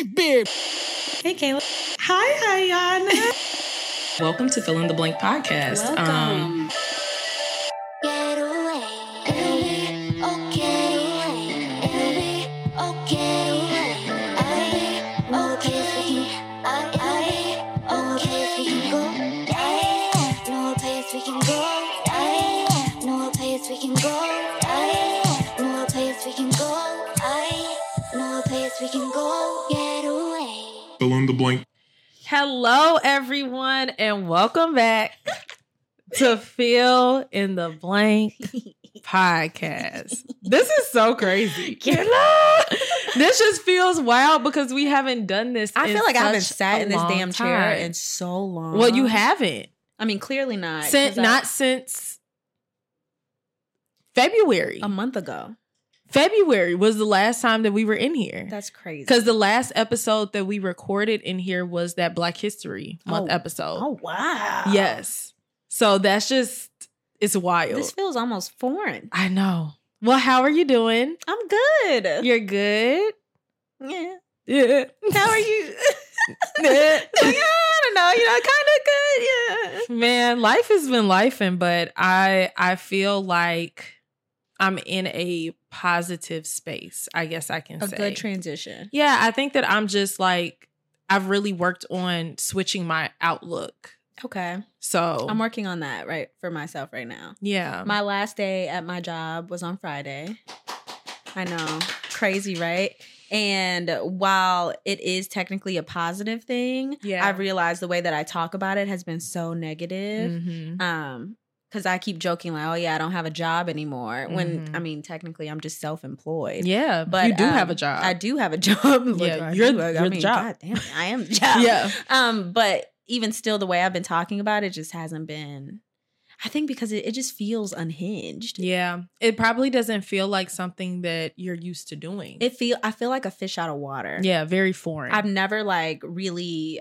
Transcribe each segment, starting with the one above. life, bitch. Hey, Kayla. Hi, Iyanna. Welcome to Fill in the Blank Podcast. Welcome. Hello, everyone, and welcome back to Fill in the Blank Podcast. This is so crazy. This just feels wild because we haven't done this. I feel like I haven't sat in this damn chair in so long. Well, you haven't. I mean, clearly not. Since February. A month ago. February was the last time that we were in here. That's crazy. Because the last episode that we recorded in here was that Black History Month episode. Oh, wow. Yes. So that's just, it's wild. This feels almost foreign. I know. Well, how are you doing? I'm good. You're good? Yeah. How are you? Yeah, I don't know. You know, kind of good. Yeah. Man, life has been lifing, but I feel like I'm in a positive space, I guess I can say. A good transition. Yeah, I think that I'm just like, I've really worked on switching my outlook. Okay. So I'm working on that right for myself right now. Yeah. My last day at my job was on Friday. I know. Crazy, right? And while it is technically a positive thing, yeah, I realized the way that I talk about it has been so negative. Mm-hmm. Because I keep joking like, oh, yeah, I don't have a job anymore. When, I mean, technically, I'm just self-employed. Yeah, but you do have a job. I do have a job. Yeah, you're the job. God damn it, I am the job. Yeah. But even still, the way I've been talking about it just hasn't been, I think because it just feels unhinged. Yeah. It probably doesn't feel like something that you're used to doing. I feel like a fish out of water. Yeah, very foreign. I've never like really...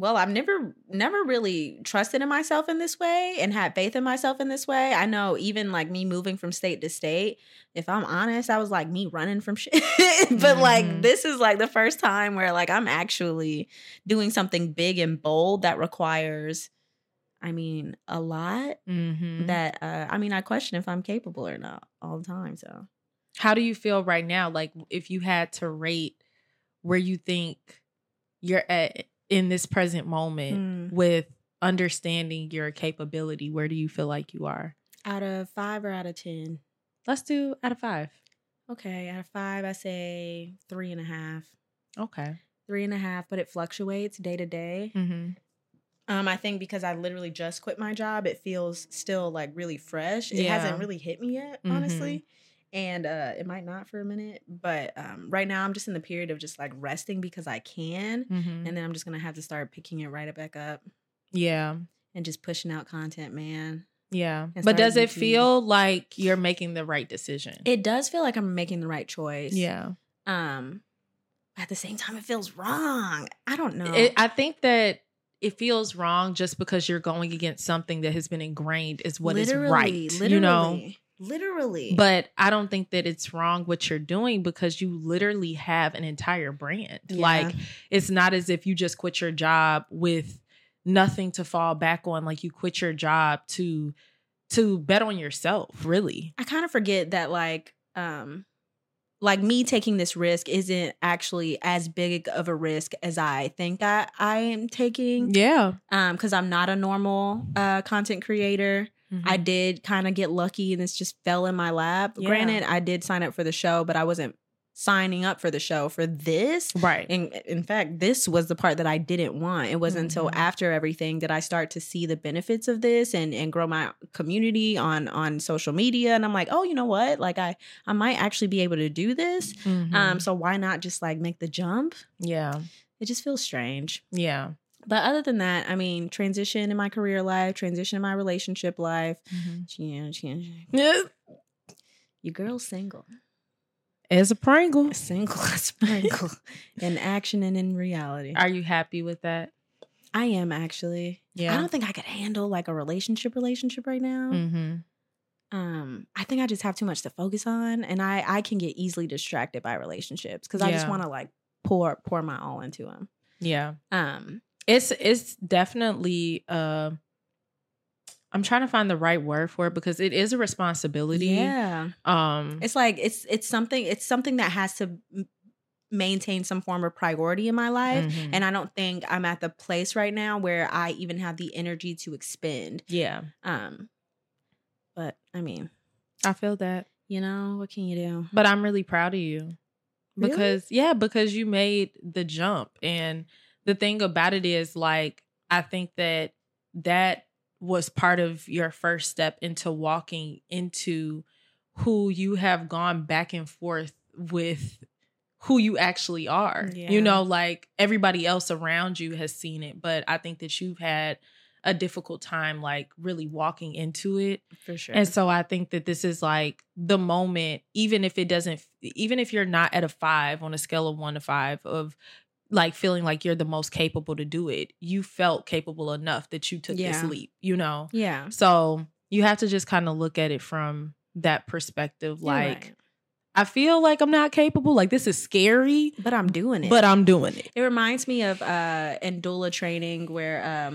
I've never really trusted in myself in this way and had faith in myself in this way. I know even like me moving from state to state, if I'm honest, I was like me running from shit. But like this is like the first time where like I'm actually doing something big and bold that requires, I mean, a lot that, I question if I'm capable or not all the time. So how do you feel right now? Like if you had to rate where you think you're at in this present moment with understanding your capability, where do you feel like you are? Out of 5 or out of 10? Let's do out of 5. Okay. Out of 5, I say 3.5. Okay. 3.5, but it fluctuates day to day. Mm-hmm. I think because I literally just quit my job, it feels still like really fresh. It hasn't really hit me yet, honestly. And it might not for a minute, but right now I'm just in the period of just like resting because I can. And then I'm just going to have to start picking it right back up. Yeah. And just pushing out content, man. Yeah. But does it feel like you're making the right decision? It does feel like I'm making the right choice. Yeah. At the same time, it feels wrong. I don't know. I think that it feels wrong just because you're going against something that has been ingrained as what is right. Literally. You know? Literally. But I don't think that it's wrong what you're doing because you literally have an entire brand. Yeah. Like, it's not as if you just quit your job with nothing to fall back on. Like, you quit your job to bet on yourself, really. I kind of forget that, like me taking this risk isn't actually as big of a risk as I think I am taking. Yeah. Because I'm not a normal content creator. I did kind of get lucky and this just fell in my lap. Yeah. Granted, I did sign up for the show, but I wasn't signing up for the show for this. Right. And in fact, this was the part that I didn't want. It wasn't until after everything that I start to see the benefits of this and grow my community on social media. And I'm like, oh, you know what? Like I might actually be able to do this. So why not just like make the jump? Yeah. It just feels strange. Yeah. But other than that, I mean, transition in my career life, transition in my relationship life. Yeah. Your girl's single. As a Pringle. Single as a Pringle. In action and in reality. Are you happy with that? I am, actually. Yeah. I don't think I could handle like a relationship right now. I think I just have too much to focus on, and I can get easily distracted by relationships because I just want to like pour my all into them. Yeah. It's definitely I'm trying to find the right word for it because it is a responsibility. Yeah. It's like it's something that has to maintain some form of priority in my life. Mm-hmm. And I don't think I'm at the place right now where I even have the energy to expend. Yeah. But I mean, I feel that, you know, what can you do? But I'm really proud of you because, because you made the jump. And the thing about it is, like, I think that was part of your first step into walking into who you have gone back and forth with who you actually are. Yeah. You know, like everybody else around you has seen it, but I think that you've had a difficult time like really walking into it. For sure. And so I think that this is like the moment, even if you're not at a 5 on a scale of 1 to 5 of like feeling like you're the most capable to do it, you felt capable enough that you took this leap, you know? Yeah. So you have to just kind of look at it from that perspective. Like, right. I feel like I'm not capable. Like, this is scary. But I'm doing it. It reminds me of Endula training where,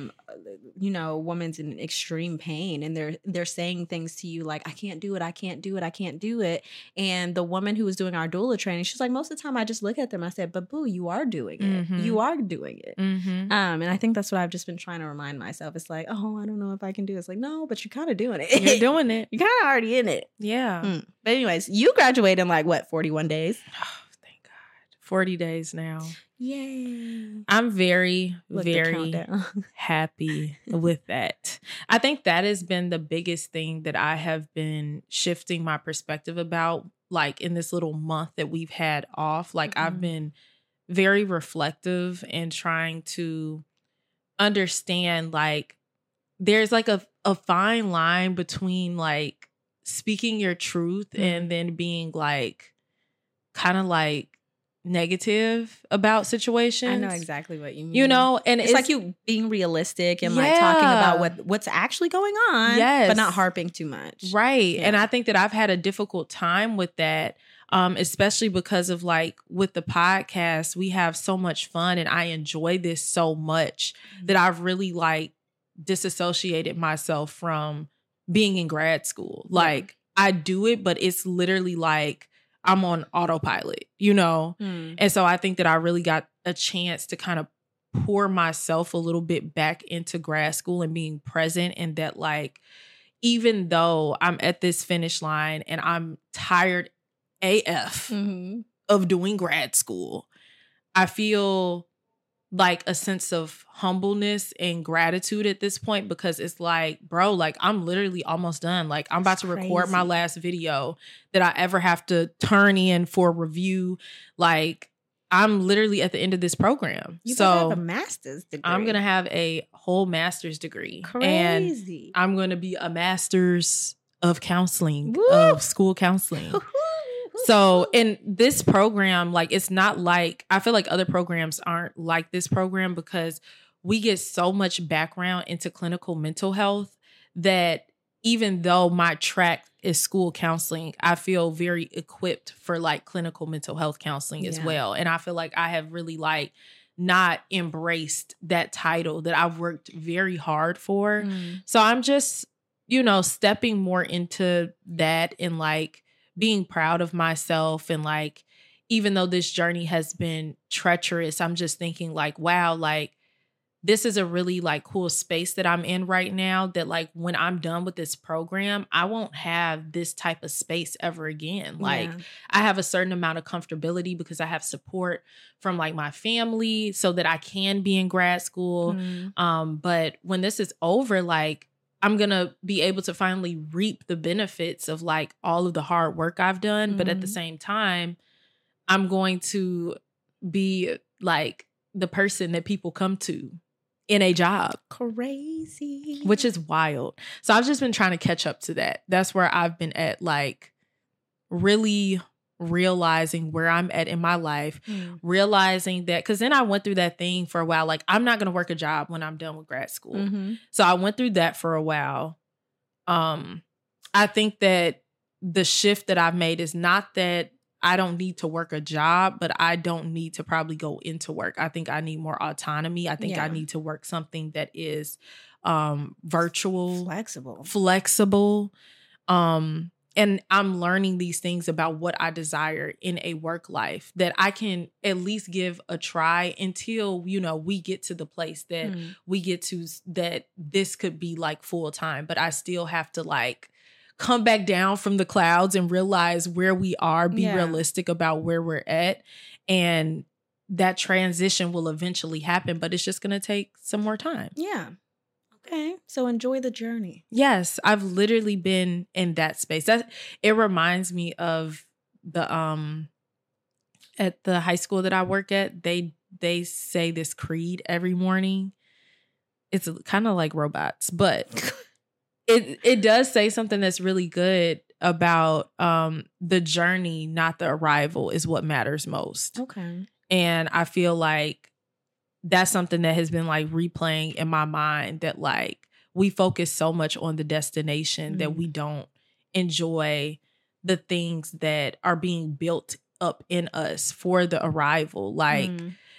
you know, a woman's in extreme pain and they're saying things to you like, I can't do it. I can't do it. I can't do it. And the woman who was doing our doula training, she's like, most of the time I just look at them. I said, but boo, you are doing it. Mm-hmm. You are doing it. Mm-hmm. And I think that's what I've just been trying to remind myself. It's like, oh, I don't know if I can do it. It's like, no, but you're kind of doing it. You're doing it. You're kind of already in it. Yeah. Mm. But anyways, you graduated in like, what, 41 days? Oh, thank God. 40 days now. Yay. I'm very, very happy with that. I think that has been the biggest thing that I have been shifting my perspective about, like in this little month that we've had off. Like, mm-hmm. I've been very reflective and trying to understand, like, there's like a fine line between like speaking your truth and then being like kind of like negative about situations. I know exactly what you mean. You know, and it's like you being realistic and like talking about what's actually going on, but not harping too much. Right. Yeah. And I think that I've had a difficult time with that, especially because of like with the podcast, we have so much fun and I enjoy this so much that I've really like disassociated myself from being in grad school. Like, I do it, but it's literally like I'm on autopilot, you know? Mm. And so I think that I really got a chance to kind of pour myself a little bit back into grad school and being present, and that like, even though I'm at this finish line and I'm tired AF of doing grad school, I feel like a sense of humbleness and gratitude at this point, because it's like, bro, like I'm literally almost done. Like I'm about to record my last video that I ever have to turn in for review. Like I'm literally at the end of this program. You so have a master's degree. I'm going to have a whole master's degree. Crazy. And I'm going to be a master's of counseling, of school counseling. So in this program, like, it's not like, I feel like other programs aren't like this program because we get so much background into clinical mental health that even though my track is school counseling, I feel very equipped for like clinical mental health counseling as well. And I feel like I have really like not embraced that title that I've worked very hard for. Mm. So I'm just, you know, stepping more into that and like, being proud of myself. And like, even though this journey has been treacherous, I'm just thinking like, wow, like this is a really like cool space that I'm in right now, that like when I'm done with this program, I won't have this type of space ever again. Like I have a certain amount of comfortability because I have support from like my family so that I can be in grad school. But when this is over, like I'm going to be able to finally reap the benefits of like all of the hard work I've done. But at the same time, I'm going to be like the person that people come to in a job. Crazy. Which is wild. So I've just been trying to catch up to that. That's where I've been at, like really realizing where I'm at in my life, realizing that, because then I went through that thing for a while, like I'm not going to work a job when I'm done with grad school. So I went through that for a while. I think that the shift that I've made is not that I don't need to work a job, but I don't need to probably go into work. I think I need more autonomy. I think I need to work something that is virtual, flexible. And I'm learning these things about what I desire in a work life that I can at least give a try until, you know, we get to the place that we get to, that this could be like full time, but I still have to like come back down from the clouds and realize where we are, be realistic about where we're at. And that transition will eventually happen, but it's just going to take some more time. Yeah. Okay. So enjoy the journey. Yes. I've literally been in that space. It reminds me of the, at the high school that I work at, they say this creed every morning. It's kind of like robots, but It does say something that's really good about the journey, not the arrival, is what matters most. Okay. And I feel like that's something that has been like replaying in my mind, that like we focus so much on the destination that we don't enjoy the things that are being built up in us for the arrival. Like,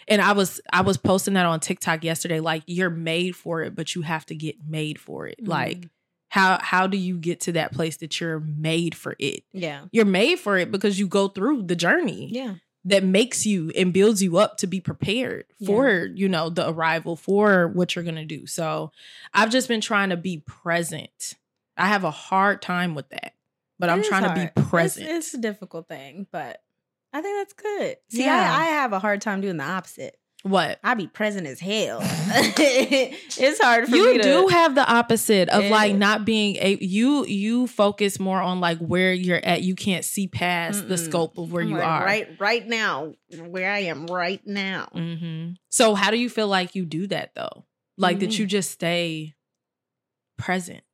and I was posting that on TikTok yesterday, like you're made for it, but you have to get made for it. Like, How do you get to that place that you're made for it? Yeah. You're made for it because you go through the journey that makes you and builds you up to be prepared for, you know, the arrival, for what you're going to do. So I've just been trying to be present. I have a hard time with that, but I'm trying to be present. It's a difficult thing, but I think that's good. See, I have a hard time doing the opposite. What? I be present as hell. It's hard for me to... You do have the opposite of like not being... You focus more on like where you're at. You can't see past the scope of where you are. Right now, where I am right now. Mm-hmm. So how do you feel like you do that though? Like that you just stay present?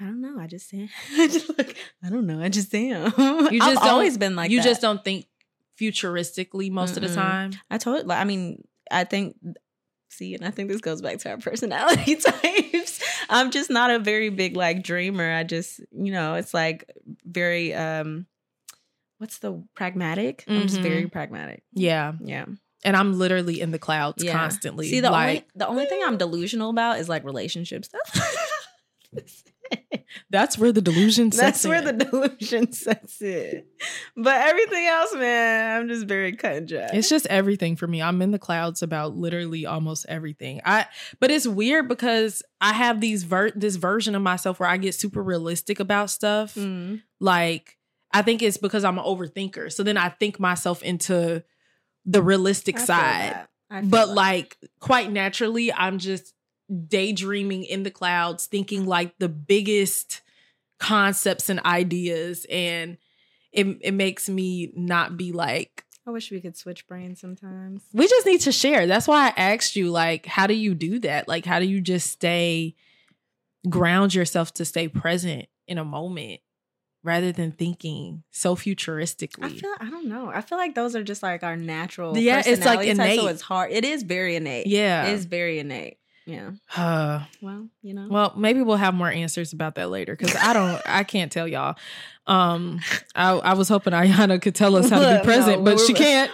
I don't know. I just am. I don't know. I just am. I've always been like that. You just don't think futuristically most of the time. I think this goes back to our personality types. I'm just not a very big like dreamer. I just, you know, it's like very pragmatic. I'm just very pragmatic. Yeah. And I'm literally in the clouds constantly. See, the only thing I'm delusional about is like relationship stuff. That's where the delusion sets in. But everything else, man, I'm just very cut and dry. It's just everything for me. I'm in the clouds about literally almost everything. But it's weird because I have these this version of myself where I get super realistic about stuff. Like, I think it's because I'm an overthinker. So then I think myself into the realistic side. But like quite naturally, I'm just daydreaming in the clouds, thinking like the biggest concepts and ideas, and it makes me not be like... I wish we could switch brains sometimes. We just need to share. That's why I asked you, like, how do you do that? Like, how do you just ground yourself to stay present in a moment rather than thinking so futuristically? I don't know. I feel like those are just like our natural personality types. It's like innate. So it's hard. It is very innate. Yeah. It is very innate. Yeah. Well, you know. Well, maybe we'll have more answers about that later, because I can't tell y'all. I was hoping Iyanna could tell us how to be present, but she can't.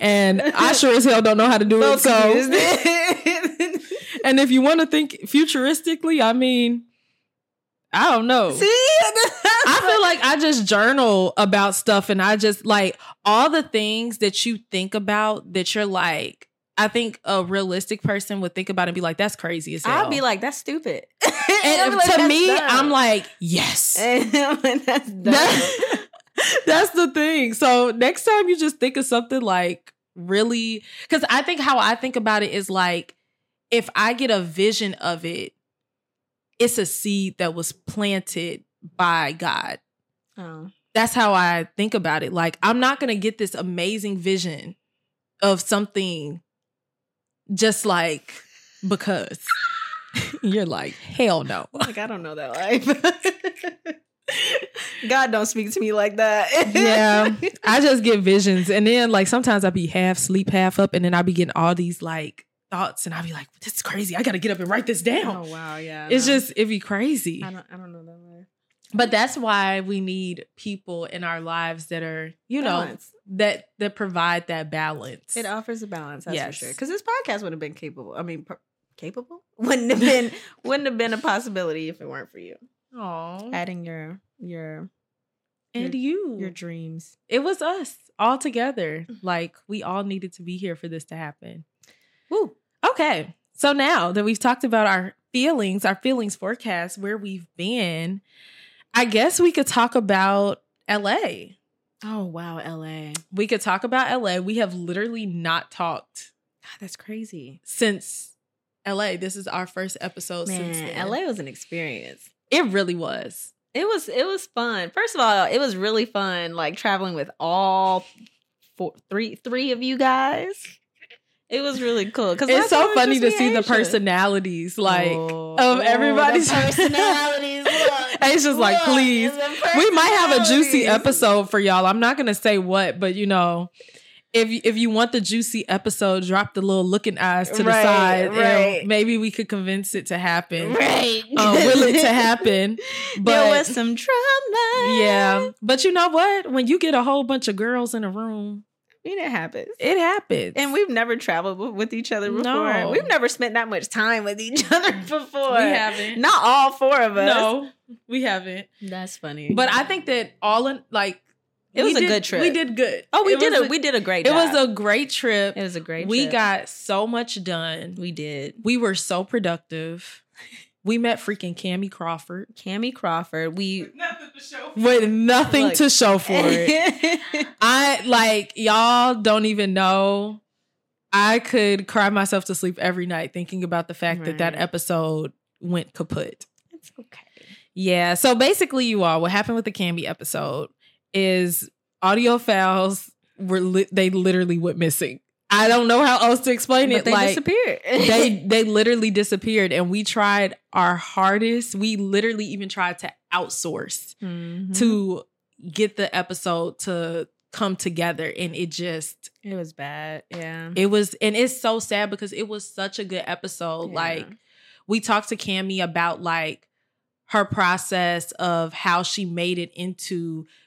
And I sure as hell don't know how to do it. So, and if you want to think futuristically, I mean, I don't know. See, I feel like I just journal about stuff, and I just like all the things that you think about that you're like... I think a realistic person would think about it and be like, that's crazy as hell. I'd be like, that's stupid. And like, to me, dumb. I'm like, yes. And I'm like, that's dumb. That's the thing. So next time you just think of something like really... Because I think how I think about it is like, if I get a vision of it, it's a seed that was planted by God. Oh. That's how I think about it. Like, I'm not going to get this amazing vision of something... Just like, because you're like, hell no. Like, I don't know that life. God don't speak to me like that. Yeah. I just get visions. And then like, sometimes I be half sleep, half up. And then I be getting all these like thoughts, and I be like, this is crazy. I got to get up and write this down. Oh, wow. Yeah. It's just, it'd be crazy. I don't know that life. But that's why we need people in our lives that are, you know, balance. that provide that balance. It offers a balance, that's for sure. Because this podcast wouldn't have been capable. I mean, capable? Wouldn't have been a possibility if it weren't for you. Aww. Adding your dreams. It was us all together. Like, we all needed to be here for this to happen. Woo. Okay. So now that we've talked about our feelings forecast, where we've been, I guess we could talk about LA. Oh, wow. LA. We could talk about LA. We have literally not talked. God, that's crazy. Since LA. This is our first episode since then. LA was an experience. It really was. It was fun. First of all, it was really fun, like, traveling with all three of you guys. It was really cool because it's so funny to see Asia. The personalities, like, of everybody's personalities. Asia's just like, please, we might have a juicy episode for y'all. I'm not gonna say what, but you know, if you want the juicy episode, drop the little looking eyes to the side. Right. And maybe we could convince it to happen. Right, will it to happen? But there was some drama. Yeah, but you know what? When you get a whole bunch of girls in a room. I mean, it happens. It happens. And we've never traveled with each other before. No. We've never spent that much time with each other before. We haven't. Not all four of us. No, we haven't. That's funny. But I think that all in, like, it was a good trip. We did good. Oh, we did a great job. It was a great trip. It was a great trip. We got so much done. We did. We were so productive. We met freaking Cammie Crawford. With nothing to show for it. I, like, y'all don't even know. I could cry myself to sleep every night thinking about the fact that episode went kaput. It's okay. Yeah. So basically, you all, what happened with the Cammie episode is audio files they literally went missing. I don't know how else to explain it. But they disappeared. They literally disappeared. And we tried our hardest. We literally even tried to outsource to get the episode to come together. And it was bad. Yeah. It was. And it's so sad because it was such a good episode. Yeah. Like, we talked to Cammie about, like, her process of how she made it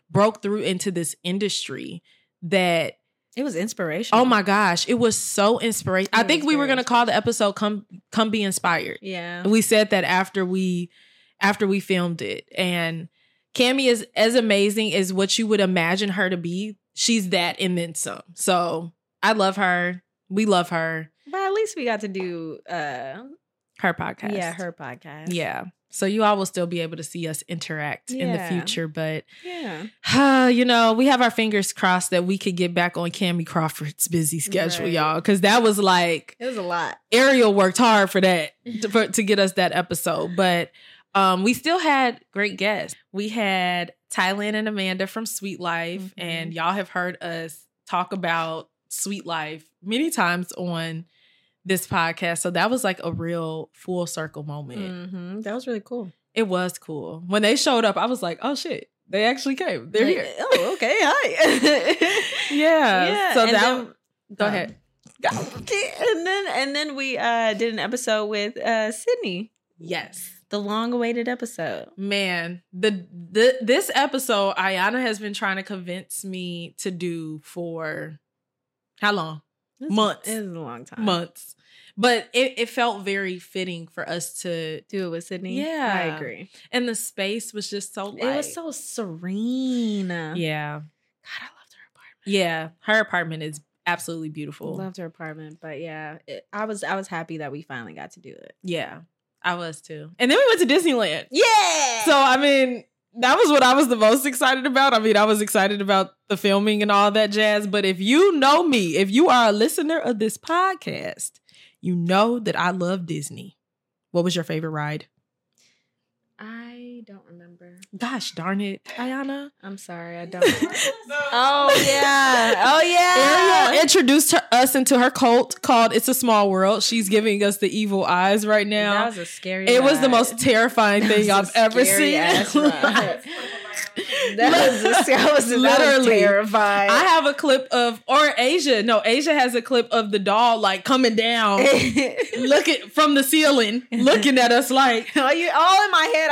broke through into this industry that. It was inspirational. Oh my gosh. It was so inspirational. I think we were going to call the episode Come Be Inspired. Yeah. We said that after we filmed it. And Cammie is as amazing as what you would imagine her to be. She's that and then some. So I love her. We love her. But at least we got to do her podcast. Yeah, her podcast. Yeah. So you all will still be able to see us interact in the future. But, you know, we have our fingers crossed that we could get back on Cammie Crawford's busy schedule, y'all. Because that was like... It was a lot. Ariel worked hard for that, to get us that episode. But we still had great guests. We had Thailand and Amanda from Sweet Life. Mm-hmm. And y'all have heard us talk about Sweet Life many times on... this podcast. So that was like a real full circle moment. Mm-hmm. That was really cool. It was cool. When they showed up, I was like, oh shit, they actually came. They're here. Oh, okay. Hi. Yeah. So and that then, go ahead. Okay. And then we did an episode with Sydney. Yes. The long-awaited episode. Man, this episode Iyanna has been trying to convince me to do for how long? Months. It was a long time. Months. But it felt very fitting for us to do it with Sydney. Yeah. I agree. And the space was just so light. It was so serene. Yeah. God, I loved her apartment. Yeah. Her apartment is absolutely beautiful. Loved her apartment. But yeah, I was happy that we finally got to do it. Yeah. I was too. And then we went to Disneyland. Yeah. So, I mean... That was what I was the most excited about. I mean, I was excited about the filming and all that jazz. But if you know me, if you are a listener of this podcast, you know that I love Disney. What was your favorite ride? I don't remember. Gosh darn it, Iyanna. I'm sorry, I don't. Oh, yeah. Ariel introduced us into her cult called It's a Small World. She's giving us the evil eyes right now. That was a scary ride. It was the most terrifying thing I've ever seen. I was literally terrified. I have a clip of, or Asia. No, Asia has a clip of the doll like coming down, looking from the ceiling, looking at us like all in my head.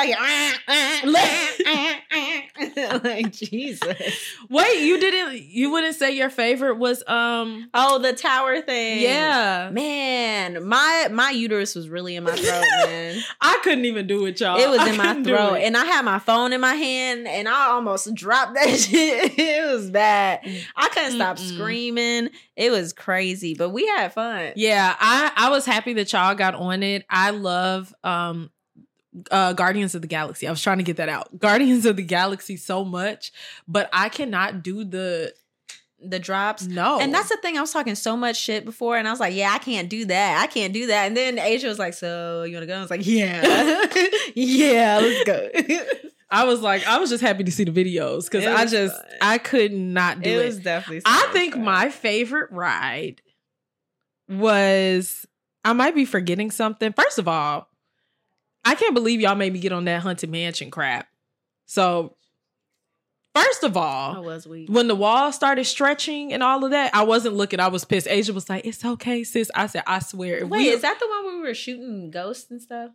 I like Jesus. Wait, you wouldn't say your favorite was the tower thing? Yeah, man, my uterus was really in my throat, man. I couldn't even do it, y'all. It was in my throat, and I had my phone in my hand, and I almost dropped that shit. It was bad. I couldn't stop screaming. It was crazy, but we had fun. Yeah, I was happy that y'all got on it. I love Guardians of the Galaxy. I was trying to get that out. Guardians of the Galaxy so much, but I cannot do the drops. No. And that's the thing. I was talking so much shit before, and I was like, yeah, I can't do that. And then Asia was like, so you want to go? I was like, yeah. Yeah, let's go. I was just happy to see the videos because I could not do it. It was definitely I think fun. My favorite ride was, I might be forgetting something. First of all, I can't believe y'all made me get on that Haunted Mansion crap. So first of all, I was weak. When the wall started stretching and all of that, I wasn't looking. I was pissed. Asia was like, it's okay, sis. I said, I swear. Wait, is that the one where we were shooting ghosts and stuff?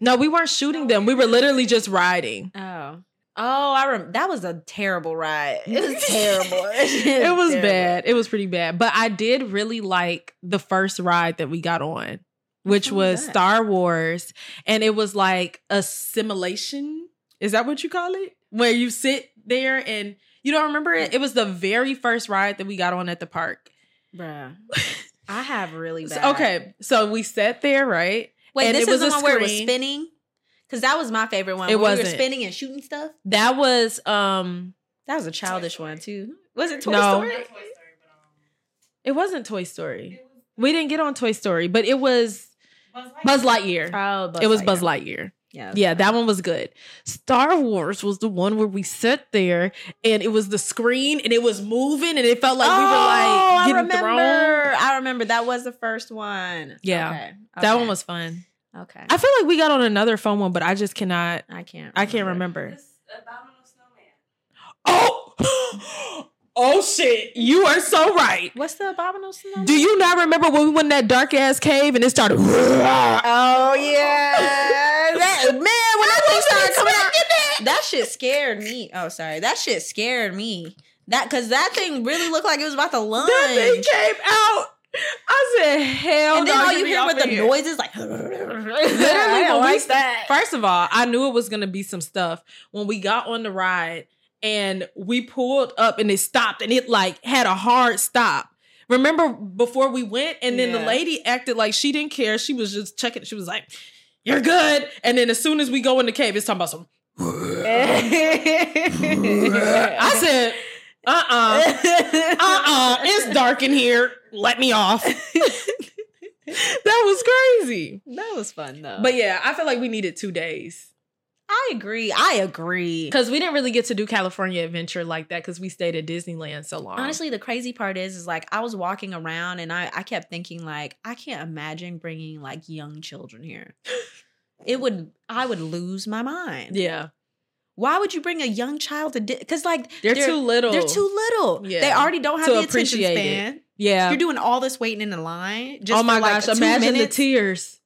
No, we weren't shooting them. We were literally just riding. Oh, I remember. That was a terrible ride. It was terrible. It was terrible. Bad. It was pretty bad. But I did really like the first ride that we got on, which was Star Wars. And it was like a simulation. Is that what you call it? Where you sit there and you don't remember it? It was the very first ride that we got on at the park. Bruh. I have really bad. Okay. So we sat there, right? Wait, and this is the one where it was spinning? Because that was my favorite one. It was. We were spinning and shooting stuff. That was a childish one too. Was it Toy Story? No. It wasn't Toy Story. We didn't get on Toy Story, but it was Buzz Lightyear. It was Buzz Lightyear. Yeah, that one was good. Star Wars was the one where we sat there and it was the screen and it was moving and it felt like we were like getting thrown. I remember that was the first one. Yeah, okay. That one was fun. Okay, I feel like we got on another phone one, but I just cannot. I can't remember. It's Abominable Snowman. Oh. Oh shit, you are so right. What's the Abominable Snowman? Do you not remember when we went in that dark ass cave and it started? Oh yeah. Man, when that thing started coming out, that shit scared me. Oh, sorry. That shit scared me. Because that thing really looked like it was about to lunge. That thing came out. I said, hell no. And then all you hear with the noises, like, literally, like that. First of all, I knew it was going to be some stuff when we got on the ride. And we pulled up and it stopped and it like had a hard stop. Remember before we went? And then the lady acted like she didn't care. She was just checking. She was like, you're good. And then as soon as we go in the cave, it's talking about some. I said, it's dark in here. Let me off. That was crazy. That was fun though. But yeah, I feel like we needed 2 days. I agree. Because we didn't really get to do California Adventure like that because we stayed at Disneyland so long. Honestly, the crazy part is like I was walking around and I kept thinking like, I can't imagine bringing like young children here. I would lose my mind. Yeah. Why would you bring a young child to because like they're too little. They're too little. Yeah. They already don't have the attention span. It. Yeah. You're doing all this waiting in the line. Just oh my gosh. Like imagine minutes, the tears.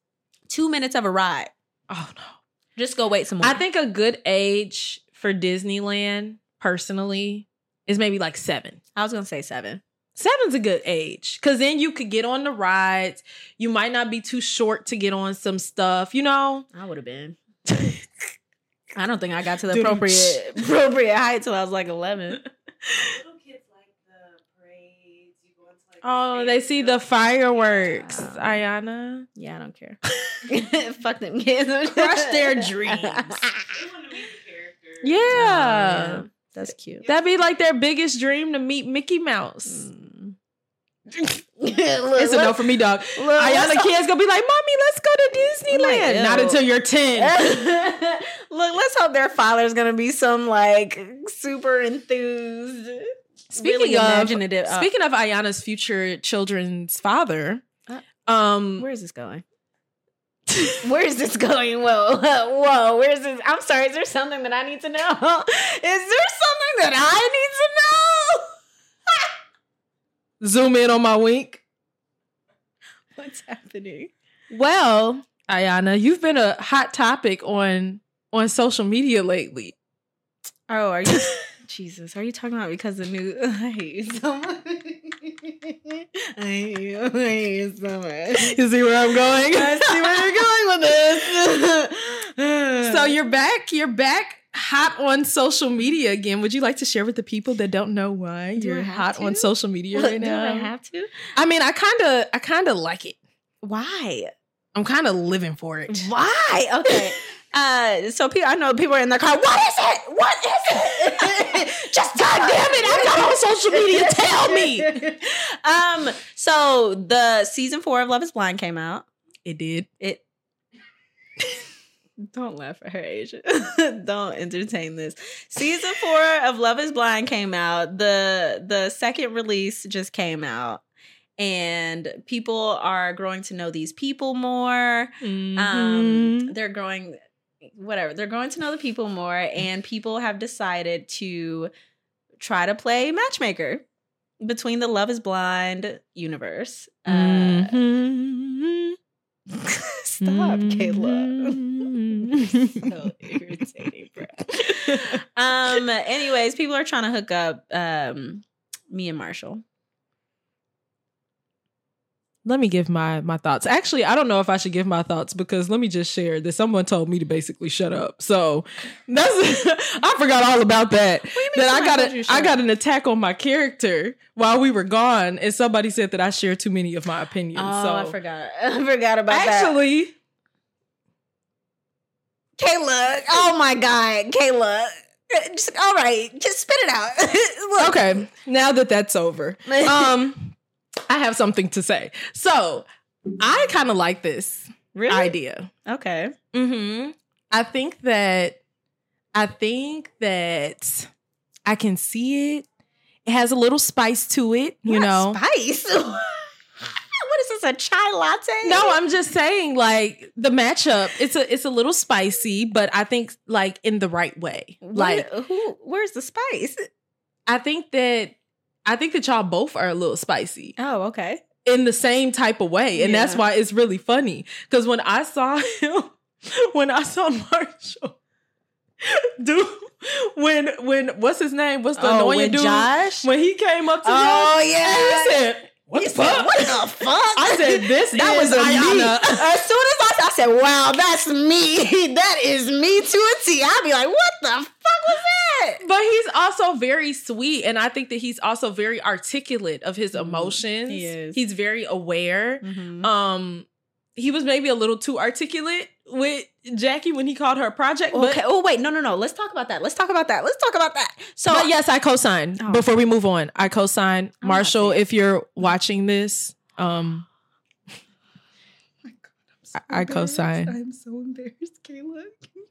2 minutes of a ride. Oh no. Just go wait some more. I think a good age for Disneyland, personally, is maybe like 7. I was going to say 7. 7's a good age. Because then you could get on the rides. You might not be too short to get on some stuff, you know? I would have been. I don't think I got to the appropriate height till I was like 11. Little kids like the parades. You go into like they see the fireworks. Iyanna. Yeah, I don't care. Fuck them kids. Crush their dreams. They want to meet the character. Yeah. That's cute. That'd be like their biggest dream to meet Mickey Mouse. It's a no for me, dog. Iyanna kids gonna be like, Mommy, let's go to Disneyland. Like, not until you're 10. Look, let's hope their father's gonna be some like super enthused. Speaking of Iyanna's future children's father, where is this going? Where is this going? Whoa, where is this? I'm sorry, is there something that I need to know? Zoom in on my wink. What's happening? Well, Iyanna, you've been a hot topic on social media lately. Oh, are you? Jesus, are you talking about because the new? I hate you so much. I hate you so much. You see where I'm going? I see where you're going with this. So you're back hot on social media again. Would you like to share with the people that don't know why you're hot on social media right now? Do I have to? I mean, I kind of like it. Why? I'm kind of living for it. Why? Okay. So people, I know people are in their car. What is it? Just goddamn it! I'm not on social media. Tell me. So the season 4 of Love is Blind came out. It did. It. Don't laugh at her, Asia. Don't entertain this. Season 4 of Love is Blind came out. The second release just came out. And people are growing to know these people more. Mm-hmm. They're growing to know the people more. And people have decided to try to play matchmaker between the Love is Blind universe. Mm-hmm. Stop, Kayla. So irritating, bro. Anyways, people are trying to hook up me and Marshall. Let me give my thoughts. Actually, I don't know if I should give my thoughts because let me just share that someone told me to basically shut up. So that's I forgot all about that. What do you mean that I got an attack on my character while we were gone, and somebody said that I share too many of my opinions. Oh, so I forgot about that. Kayla, oh my God, Kayla. Just, all right, just spit it out. Okay, now that that's over. I have something to say. So I kind of like this idea. Okay. Mm-hmm. I think that I can see it. It has a little spice to it, you know. Spice? What is this, a chai latte? No, I'm just saying, like, the matchup, it's a little spicy, but I think, like, in the right way. Like, where's the spice? I think that y'all both are a little spicy. Oh, okay. In the same type of way. And that's why it's really funny. Because when I saw him, when I saw Marshall, dude, when what's his name? What's the annoying dude? Josh? When he came up to him. Oh, yeah. And he said, what the fuck? I said, that was Iyanna. As soon as I said, wow, that's me. That is me to a T. I'd be like, what the fuck was that? But he's also very sweet. And I think that he's also very articulate of his emotions. He is. He's very aware. Mm-hmm. He was maybe a little too articulate with Jackie when he called her a project. Okay. But, oh, wait. No. Let's talk about that. So, but yes, I co-sign. Oh. Before we move on, I co-sign. Marshall, if you're watching this, oh my God, I co-sign. I'm so embarrassed, Kayla.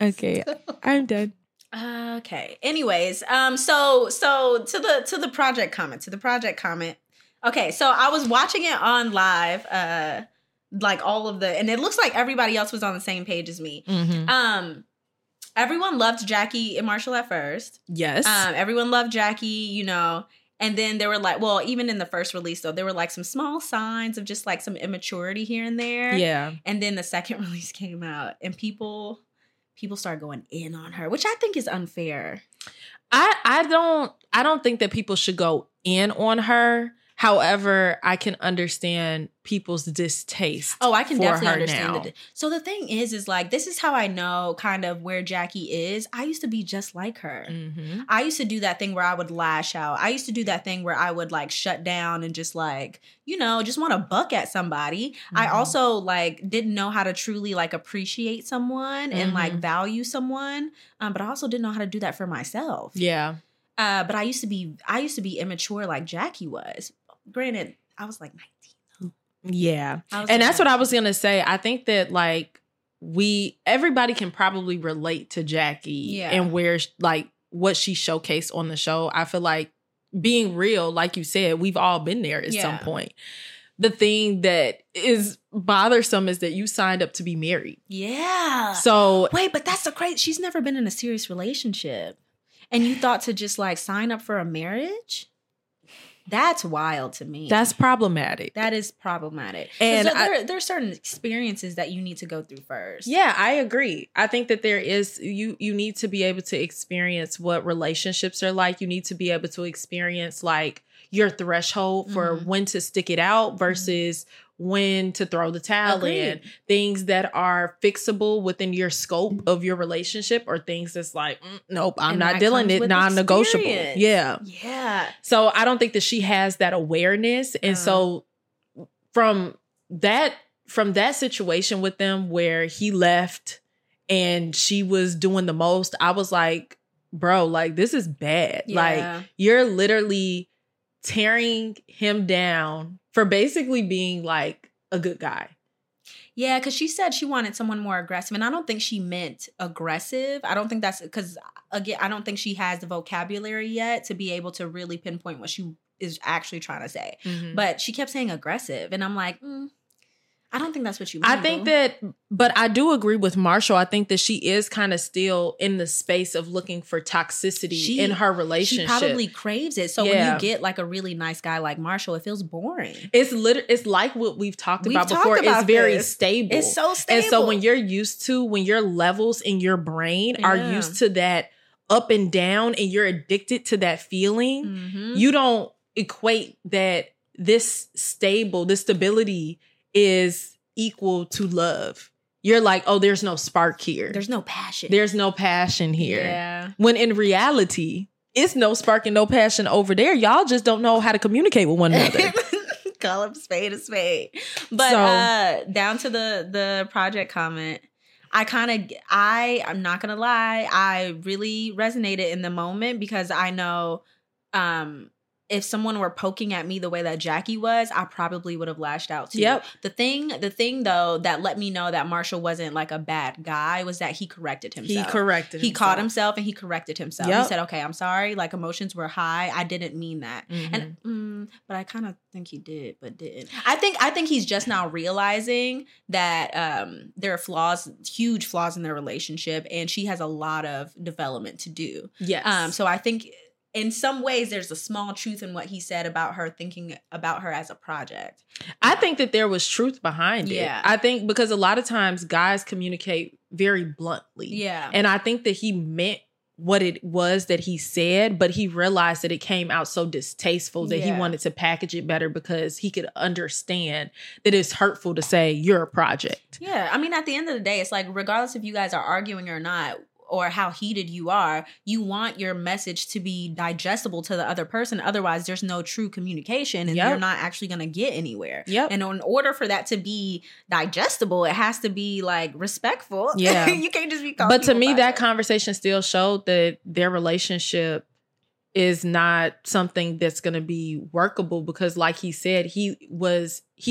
Okay, stop. I'm done. Okay. Anyways, so to the project comment. Okay, so I was watching it on live, like all of and it looks like everybody else was on the same page as me. Mm-hmm. Everyone loved Jackie and Marshall at first. Yes. Everyone loved Jackie, and then there were like, well, even in the first release though, there were like some small signs of just like some immaturity here and there. Yeah. And then the second release came out and people started going in on her, which I think is unfair. I don't think that people should go in on her. However, I can understand people's distaste. Oh, I can definitely understand that. So the thing is like, this is how I know kind of where Jackie is. I used to be just like her. Mm-hmm. I used to do that thing where I would lash out. I used to do that thing where I would like shut down and just like, just want to buck at somebody. Mm-hmm. I also like didn't know how to truly like appreciate someone and like value someone. But I also didn't know how to do that for myself. Yeah. But I used to be immature like Jackie was. Granted, I was like 19. Yeah. And that's what I was going to say. I think that like everybody can probably relate to Jackie and where like what she showcased on the show. I feel like being real, like you said, we've all been there at some point. the thing that is bothersome is that you signed up to be married. Yeah. So wait, but that's the crazy. She's never been in a serious relationship. And you thought to just like sign up for a marriage? That's wild to me. That's problematic. That is problematic. And there are certain experiences that you need to go through first. Yeah, I agree. I think that there is, you need to be able to experience what relationships are like. You need to be able to experience like your threshold for when to stick it out versus when to throw the towel in. Things that are fixable within your scope of your relationship or things that's like, nope, I'm not dealing it, non-negotiable. Yeah. Yeah. So I don't think that she has that awareness. And so from that situation with them where he left and she was doing the most, I was like, bro, like this is bad. Yeah. Like you're literally tearing him down for basically being like a good guy. Yeah, because she said she wanted someone more aggressive. And I don't think she meant aggressive. I don't think that's because, again, I don't think she has the vocabulary yet to be able to really pinpoint what she is actually trying to say. Mm-hmm. But she kept saying aggressive. And I'm like, I don't think that's what you mean. I think that, but I do agree with Marshall. I think that she is kind of still in the space of looking for toxicity in her relationship. She probably craves it. So when you get like a really nice guy like Marshall, it feels boring. It's like what we've talked about before. It's very stable. It's so stable. And so when your levels in your brain are used to that up and down and you're addicted to that feeling, you don't equate that this stability is equal to love. You're like, oh, there's no spark here. There's no passion. Yeah. When in reality, it's no spark and no passion over there. Y'all just don't know how to communicate with one another. Call them spade a spade. But down to the project comment, I'm not going to lie, I really resonated in the moment because I know if someone were poking at me the way that Jackie was, I probably would have lashed out too. Yep. The thing though that let me know that Marshall wasn't like a bad guy was that he corrected himself. He caught himself and he corrected himself. Yep. He said, "Okay, I'm sorry. Like emotions were high. I didn't mean that." Mm-hmm. And but I kind of think he did, but didn't. I think he's just now realizing that there are huge flaws in their relationship, and she has a lot of development to do. Yes. So I think, in some ways, there's a small truth in what he said about her, thinking about her as a project. I think that there was truth behind it. Yeah. I think because a lot of times guys communicate very bluntly. Yeah. And I think that he meant what it was that he said, but he realized that it came out so distasteful that he wanted to package it better because he could understand that it's hurtful to say you're a project. Yeah. I mean, at the end of the day, it's like regardless if you guys are arguing or not, or how heated you are, you want your message to be digestible to the other person. Otherwise, there's no true communication and you're not actually going to get anywhere. Yep. And in order for that to be digestible, it has to be like respectful. Yeah. You can't just be calling people. But to me, that conversation still showed that their relationship is not something that's going to be workable because like he said, he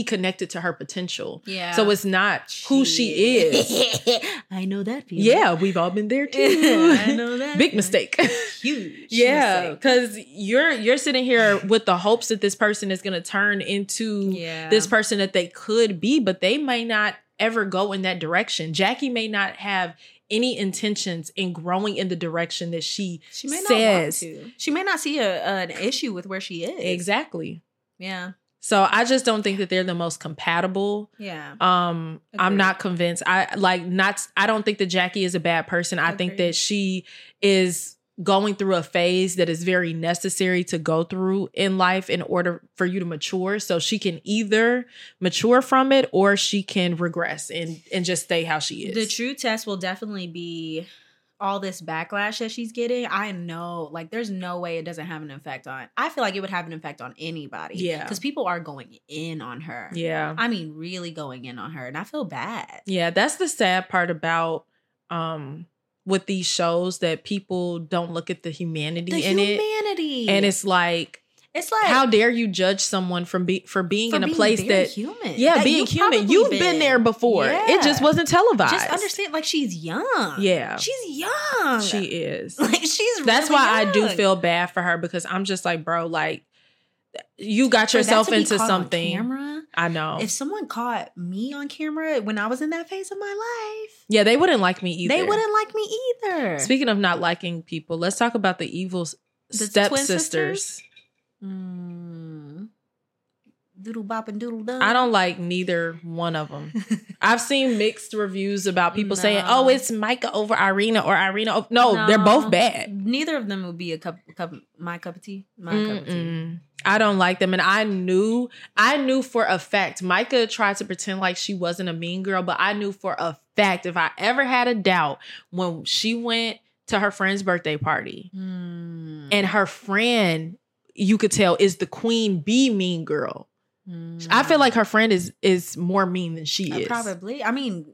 connected to her potential. Yeah. So it's not who she is. I know that feeling. Yeah. We've all been there too. I know that. Big mistake. Huge. Yeah. Because you're sitting here with the hopes that this person is going to turn into this person that they could be, but they may not ever go in that direction. Jackie may not have any intentions in growing in the direction that she may says. Not want to. She may not see an issue with where she is. Exactly. Yeah. So I just don't think that they're the most compatible. Yeah. Agreed. I'm not convinced. I don't think that Jackie is a bad person. I think that she is going through a phase that is very necessary to go through in life in order for you to mature. So she can either mature from it or she can regress and just stay how she is. The true test will definitely be all this backlash that she's getting. I know, like, there's no way it doesn't have an effect on, I feel like it would have an effect on anybody. Yeah. Because people are going in on her. Yeah. I mean, really going in on her. And I feel bad. Yeah. That's the sad part about, with these shows that people don't look at the humanity in it. And it's like how dare you judge someone for being in a place that human. Yeah, that being human. You've been there before. Yeah. It just wasn't televised. Just understand, like, she's young. Yeah. She's young. She is. Like, she's really young. That's why I do feel bad for her because I'm just like, bro, like, you got yourself into something. Camera, I know. If someone caught me on camera when I was in that phase of my life. Yeah, they wouldn't like me either. Speaking of not liking people, let's talk about the evil stepsisters. Doodle bop and doodle dum. I don't like neither one of them. I've seen mixed reviews about people saying, oh, it's Micah over Irina or Irina. No, they're both bad. Neither of them would be my cup of tea. I don't like them. And I knew for a fact, Micah tried to pretend like she wasn't a mean girl, but I knew for a fact, if I ever had a doubt, when she went to her friend's birthday party and her friend, you could tell, is the queen bee mean girl. I feel like her friend is more mean than she is. Probably. I mean,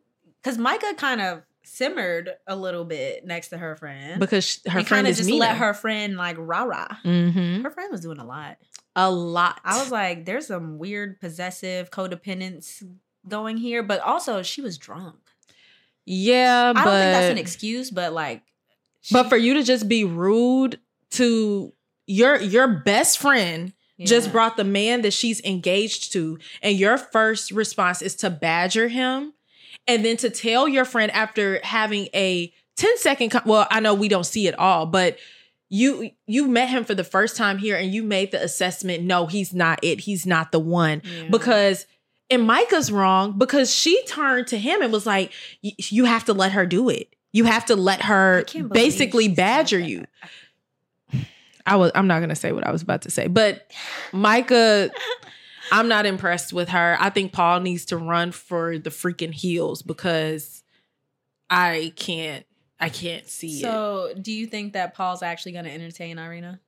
because Micah kind of simmered a little bit next to her friend. Because her friend is meaner. And kind of just let her friend like rah-rah. Mm-hmm. Her friend was doing a lot. I was like, there's some weird possessive codependence going here. But also, she was drunk. Yeah, I don't think that's an excuse, but like... But for you to just be rude to your best friend... Yeah. Just brought the man that she's engaged to, and your first response is to badger him, and then to tell your friend after having a 10-second... well, I know we don't see it all, but you met him for the first time here, and you made the assessment, no, he's not it. He's not the one. Yeah. And Micah's wrong, because she turned to him and was like, you have to let her do it. You have to let her basically badger you. I'm not going to say what I was about to say, but Micah, I'm not impressed with her. I think Paul needs to run for the freaking hills, because I can't see it. So do you think that Paul's actually going to entertain Irina?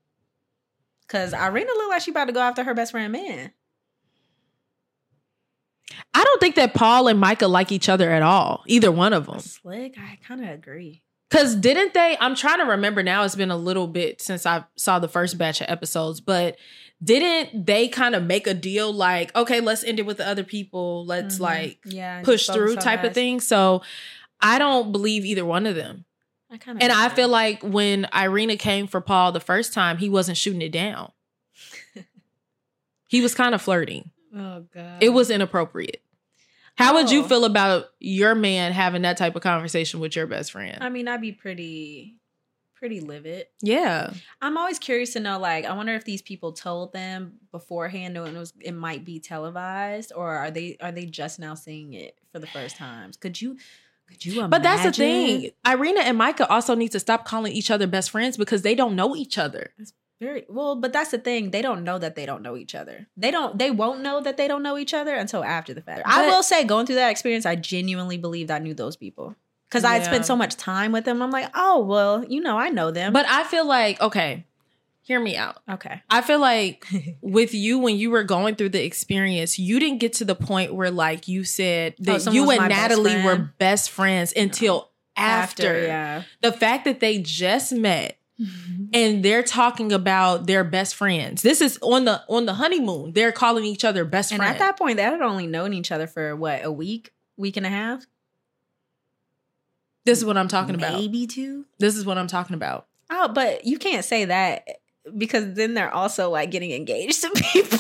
Because Irina looked like she about to go after her best friend, man. I don't think that Paul and Micah like each other at all. Either one of them. Slick. I kind of agree. Because didn't they, I'm trying to remember now, it's been a little bit since I saw the first batch of episodes, but didn't they kind of make a deal like, okay, let's end it with the other people. Let's push through type of thing. So I don't believe either one of them. I feel like when Irina came for Paul the first time, he wasn't shooting it down. He was kind of flirting. Oh, God. It was inappropriate. How would you feel about your man having that type of conversation with your best friend? I mean, I'd be pretty livid. Yeah. I'm always curious to know, like, I wonder if these people told them beforehand and it might be televised, or are they just now seeing it for the first time? Could you imagine? But that's the thing. Irina and Micah also need to stop calling each other best friends, because they don't know each other. But that's the thing. They don't know that they don't know each other. They won't know that they don't know each other until after the fact. I will say, going through that experience, I genuinely believed I knew those people, because I had spent so much time with them. I'm like, oh, well, I know them. But I feel like, okay, hear me out. Okay. I feel like with you, when you were going through the experience, you didn't get to the point where, like, you said that you and Natalie were best friends until after. Yeah. The fact that they just met. Mm-hmm. And they're talking about their best friends. This is on the honeymoon. They're calling each other best friends. And at that point, they had only known each other for, what, a week? Week and a half? This is what I'm talking about. Maybe two? This is what I'm talking about. Oh, but you can't say that, because then they're also, like, getting engaged to people.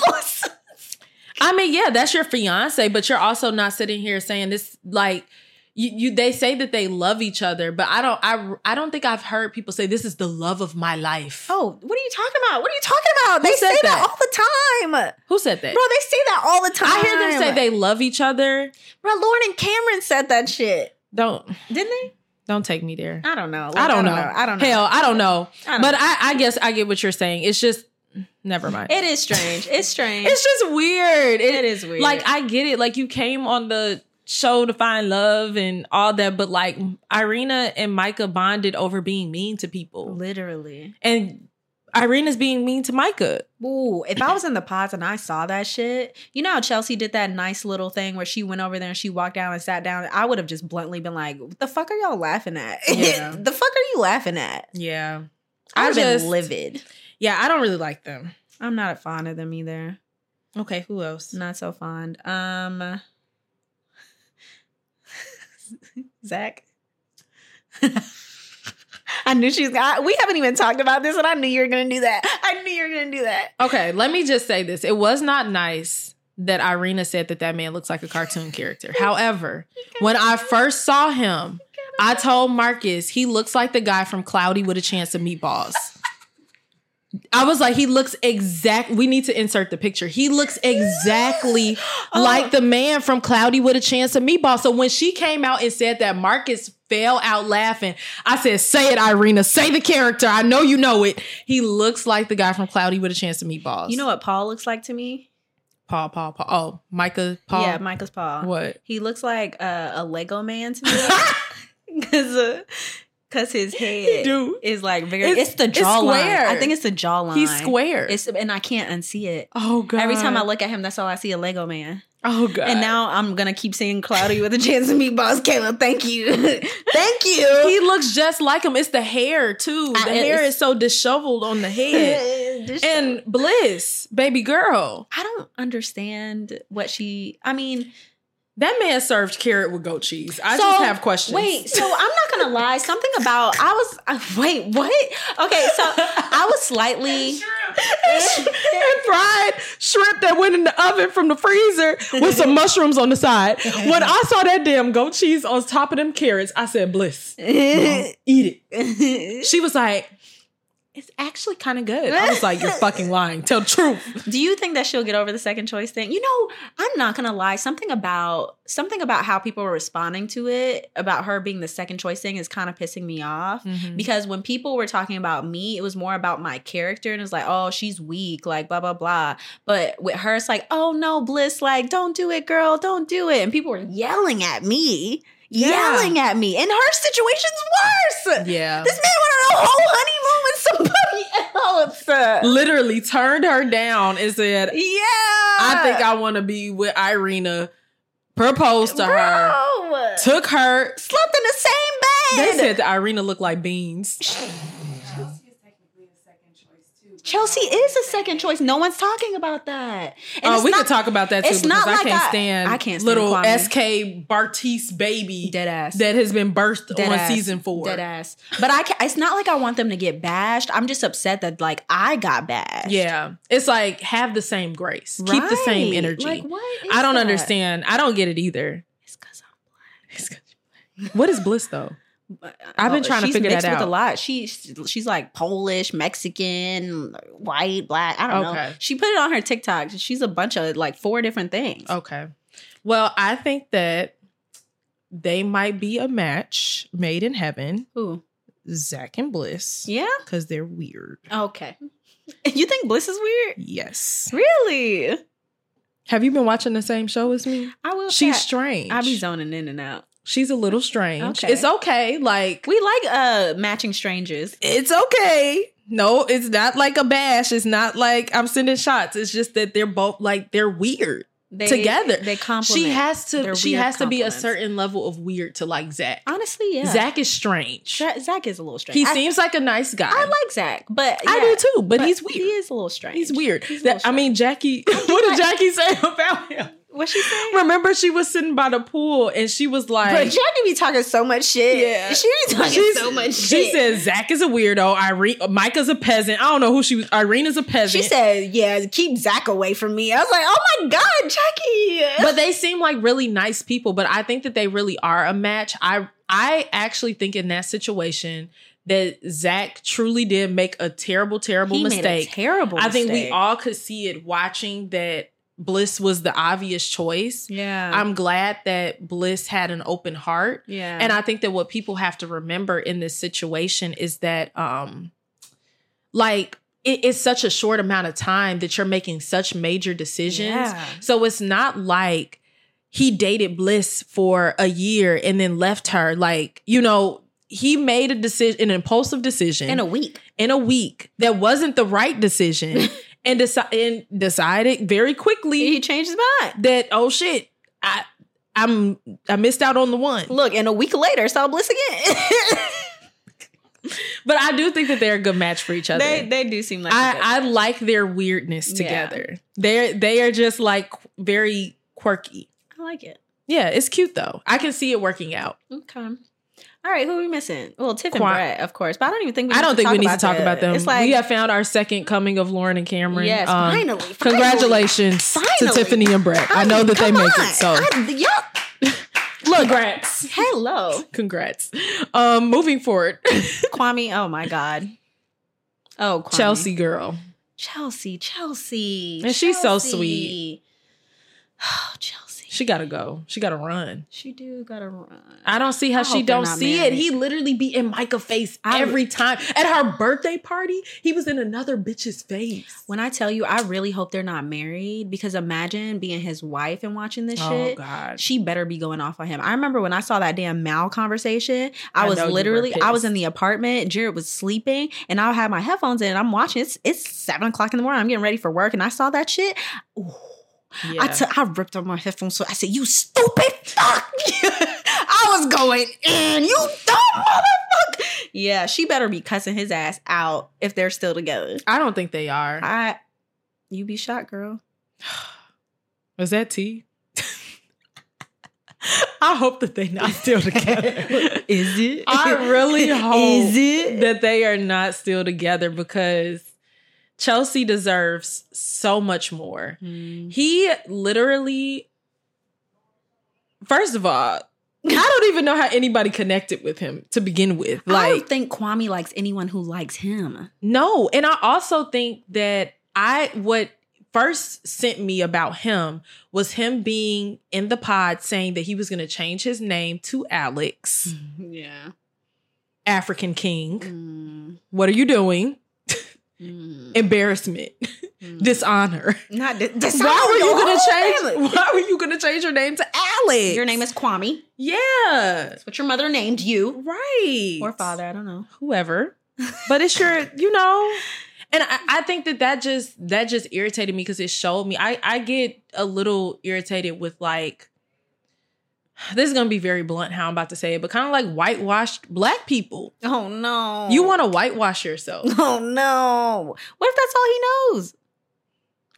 I mean, yeah, that's your fiance, but you're also not sitting here saying this, like... They say that they love each other, but I don't think I've heard people say this is the love of my life. Oh, what are you talking about? What are you talking about? Who they say that all the time. Who said that? Bro, they say that all the time. I hear them say they love each other. Bro, Lauren and Cameron said that shit. Didn't they? Don't take me there. I don't know. Like, I don't know. Hell, I don't know. But I guess I get what you're saying. It's just... Never mind. It is strange. It's strange. It's just weird. It is weird. Like, I get it. Like, you came on the... show to find love and all that, but like Irina and Micah bonded over being mean to people, literally, and Irina's being mean to Micah. Ooh, if I was in the pods and I saw that shit, how Chelsea did that nice little thing where she went over there and she walked down and sat down, I would have just bluntly been like, what the fuck are y'all laughing at? Yeah. The fuck are you laughing at? Yeah, I've been livid. Yeah, I don't really like them. I'm not fond of them either. Okay, who else? Not so fond. Zach. I I knew she was gonna, we haven't even talked about this, and I knew you were going to do that. I knew you were going to do that. Okay, let me just say this. It was not nice that Irina said that that man looks like a cartoon character. However, when I first saw him, I told Marcus, he looks like the guy from Cloudy with a Chance of Meatballs. I was like, he looks exact. We need to insert the picture. He looks exactly like the man from Cloudy with a Chance of Meatballs. So when she came out and said that, Marcus fell out laughing. I said, say it, Irina. Say the character. I know you know it. He looks like the guy from Cloudy with a Chance of Meatballs. You know what Paul looks like to me? Paul. Oh, Micah, Paul. Yeah, Micah's Paul. What? He looks like a Lego man to me. Because... Cause his head is like very. It's the jawline. I think it's the jawline. He's square. And I can't unsee it. Oh god! Every time I look at him, that's all I see—a Lego man. Oh god! And now I'm gonna keep seeing Cloudy with a Chance of Meatballs. Kayla, thank you, thank you. He looks just like him. It's the hair too. The hair is so disheveled on the head. And Bliss, baby girl, I don't understand what she. I mean. That man served carrot with goat cheese. I just have questions. Wait, so I'm not going to lie. Something about... Wait, what? Okay, so I was slightly... And fried shrimp that went in the oven from the freezer with some mushrooms on the side. When I saw that damn goat cheese on top of them carrots, I said, Bliss, Mom, eat it. She was like... It's actually kind of good. I was like, you're fucking lying. Tell the truth. Do you think that she'll get over the second choice thing? You know, I'm not going to lie. Something about how people are responding to it, about her being the second choice thing is kind of pissing me off. Mm-hmm. Because when people were talking about me, it was more about my character. And it's like, oh, she's weak, like blah, blah, blah. But with her, it's like, oh, no, Bliss, like, don't do it, girl. Don't do it. And people were yelling at me. Yeah. Yelling at me. And her situation's worse. Yeah. This man went on a whole honeymoon with somebody else. Literally turned her down and said, yeah, I think I want to be with Irina. Proposed to her. Took her. Slept in the same bed. They said that Irina looked like beans. Chelsea is a second choice. No one's talking about that. And we could talk about that too. It's not like I can't stand little Kwame. SK Bartice baby deadass that has been birthed dead on ass. Season 4. Deadass. But it's not like I want them to get bashed. I'm just upset that like I got bashed. Yeah, it's like have the same grace, right. Keep the same energy. Like what? I don't understand. I don't get it either. It's because I'm black. What is Bliss though? I've been trying to figure that out. She's mixed with a lot. She's like Polish, Mexican, white, black. I don't know. She put it on her TikTok. She's a bunch of like 4 different things. Okay. Well, I think that they might be a match made in heaven. Who? Zach and Bliss. Yeah? Because they're weird. Okay. You think Bliss is weird? Yes. Really? Have you been watching the same show as me? I will. She's strange. I be zoning in and out. She's a little strange. Okay. It's okay. Like we like matching strangers. It's okay. No, it's not like a bash. It's not like I'm sending shots. It's just that they're both like they're weird together. They complement. She has to be a certain level of weird to like Zach. Honestly, yeah. Zach is strange. Zach is a little strange. He seems like a nice guy. I like Zach, but yeah, I do too. But he's weird. He is a little strange. He's weird. I mean, Jackie. What did Jackie say about him? What she saying? Remember, she was sitting by the pool and she was like... But Jackie be talking so much shit. Yeah. She be talking so much shit. She said, Zach is a weirdo. Micah's a peasant. I don't know who she was. Irina's a peasant. She said, yeah, keep Zach away from me. I was like, oh my God, Jackie. But they seem like really nice people, but I think that they really are a match. I actually think in that situation... that Zach truly did make a terrible mistake. Made a terrible mistake. I think we all could see it watching that Bliss was the obvious choice. Yeah. I'm glad that Bliss had an open heart. Yeah. And I think that what people have to remember in this situation is that, it's such a short amount of time that you're making such major decisions. Yeah. So it's not like he dated Bliss for a year and then left her. Like, you know, he made a decision, an impulsive decision in a week that wasn't the right decision and decided very quickly. He changed his mind that, oh shit, I missed out on the one. Look, and a week later, saw Bliss again. But I do think that they're a good match for each other. They do seem like I like their weirdness together. Yeah. They are just like very quirky. I like it. Yeah, it's cute though. I can see it working out. Okay. All right, who are we missing? Well, Tiff and Brett, of course. But I don't even think we need to talk about them. I don't think we need to talk about them. It's like, we have found our second coming of Lauren and Cameron. Yes, finally. Congratulations to Tiffany and Brett. I know that they make it. So, yup. Look, congrats. Hello. Congrats. Moving forward. Kwame, oh my God. Oh, Kwame. Chelsea girl. Chelsea. And she's so sweet. Oh, Chelsea. She gotta go. She gotta run. She do gotta run. I don't see how she don't see it. He literally be in Micah's face every time. At her birthday party, he was in another bitch's face. When I tell you, I really hope they're not married, because imagine being his wife and watching this shit. Oh God. She better be going off on him. I remember when I saw that damn Mal conversation, I was in the apartment. Jared was sleeping and I had my headphones in and I'm watching. It's 7:00 in the morning. I'm getting ready for work and I saw that shit. Ooh. Yeah. I ripped up my headphones. So I said, "You stupid fuck!" I was going in. You dumb motherfucker. Yeah, she better be cussing his ass out if they're still together. I don't think they are. You be shocked, girl. Was that tea? I hope that they not still together. Is it? I really hope that they are not still together, because Chelsea deserves so much more. Mm. He literally, first of all, I don't even know how anybody connected with him to begin with. Like, I don't think Kwame likes anyone who likes him. No. And I also think that what first sent me about him was him being in the pod saying that he was going to change his name to Alex. Yeah. African King. Mm. What are you doing? Mm. Embarrassment, dishonor. Not dishonor. Why were you gonna change your name to Alex? Your name is Kwame. Yeah, that's what your mother named you, right? Or father, I don't know, whoever. But it's your, And I think that just irritated me, because it showed me. I get a little irritated with, like, this is going to be very blunt how I'm about to say it, but kind of like whitewashed Black people. Oh, no. You want to whitewash yourself. Oh, no. What if that's all he knows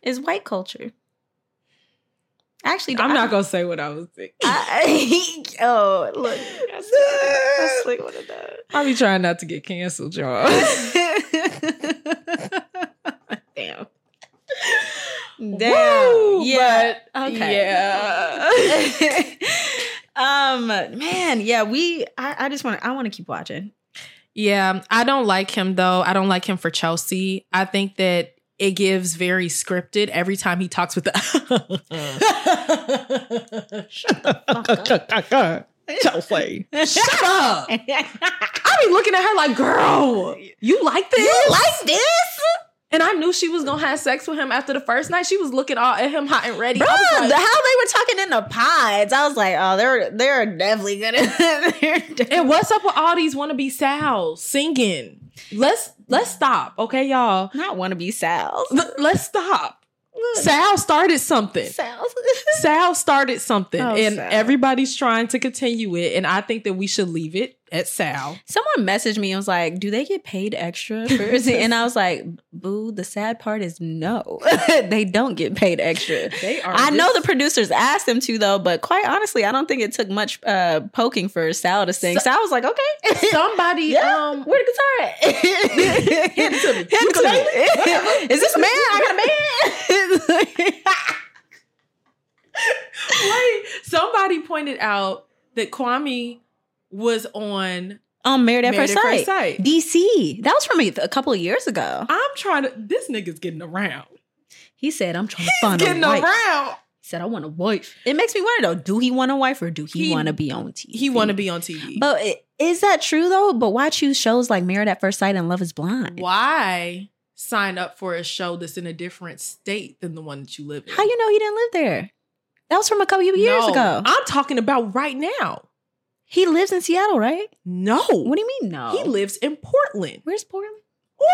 is white culture? Actually, I'm not going to say what I was thinking. Oh, look. That's like what it does. I'll be trying not to get canceled, y'all. Damn. Woo, yeah. But, okay. Yeah. Man. Yeah. I want to keep watching. Yeah. I don't like him though. I don't like him for Chelsea. I think that it gives very scripted every time he talks with the. Shut the fuck up. Chelsea. Shut up. I be looking at her like, girl, you like this? You like this? And I knew she was going to have sex with him after the first night. She was looking all at him hot and ready. Bruh, like, how they were talking in the pods. I was like, oh, they're definitely going to. And what's up with all these wannabe Sals singing? Let's stop. Okay, y'all. Not wannabe Sals. Let's stop. Sal started something. Sal started something. Oh, and Sal. Everybody's trying to continue it. And I think that we should leave it at Sal. Someone messaged me and was like, do they get paid extra? And I was like, boo, the sad part is no. They don't get paid extra. I know the producers asked them to, though, but quite honestly, I don't think it took much poking for Sal to sing. Sal was like, okay. Somebody, yeah, where the guitar at? Hand it to me. Is this a man? I got a man. Wait, somebody pointed out that Kwame was on Married at First Sight. DC. That was from a couple of years ago. This nigga's getting around. He said, I'm trying to find a wife. He's getting around. He said, I want a wife. It makes me wonder, though, do he want a wife or do he want to be on TV? He want to be on TV. But is that true, though? But why choose shows like Married at First Sight and Love is Blind? Why sign up for a show that's in a different state than the one that you live in? How you know he didn't live there? That was from a couple of years ago. I'm talking about right now. He lives in Seattle, right? No. What do you mean, no? He lives in Portland. Where's Portland?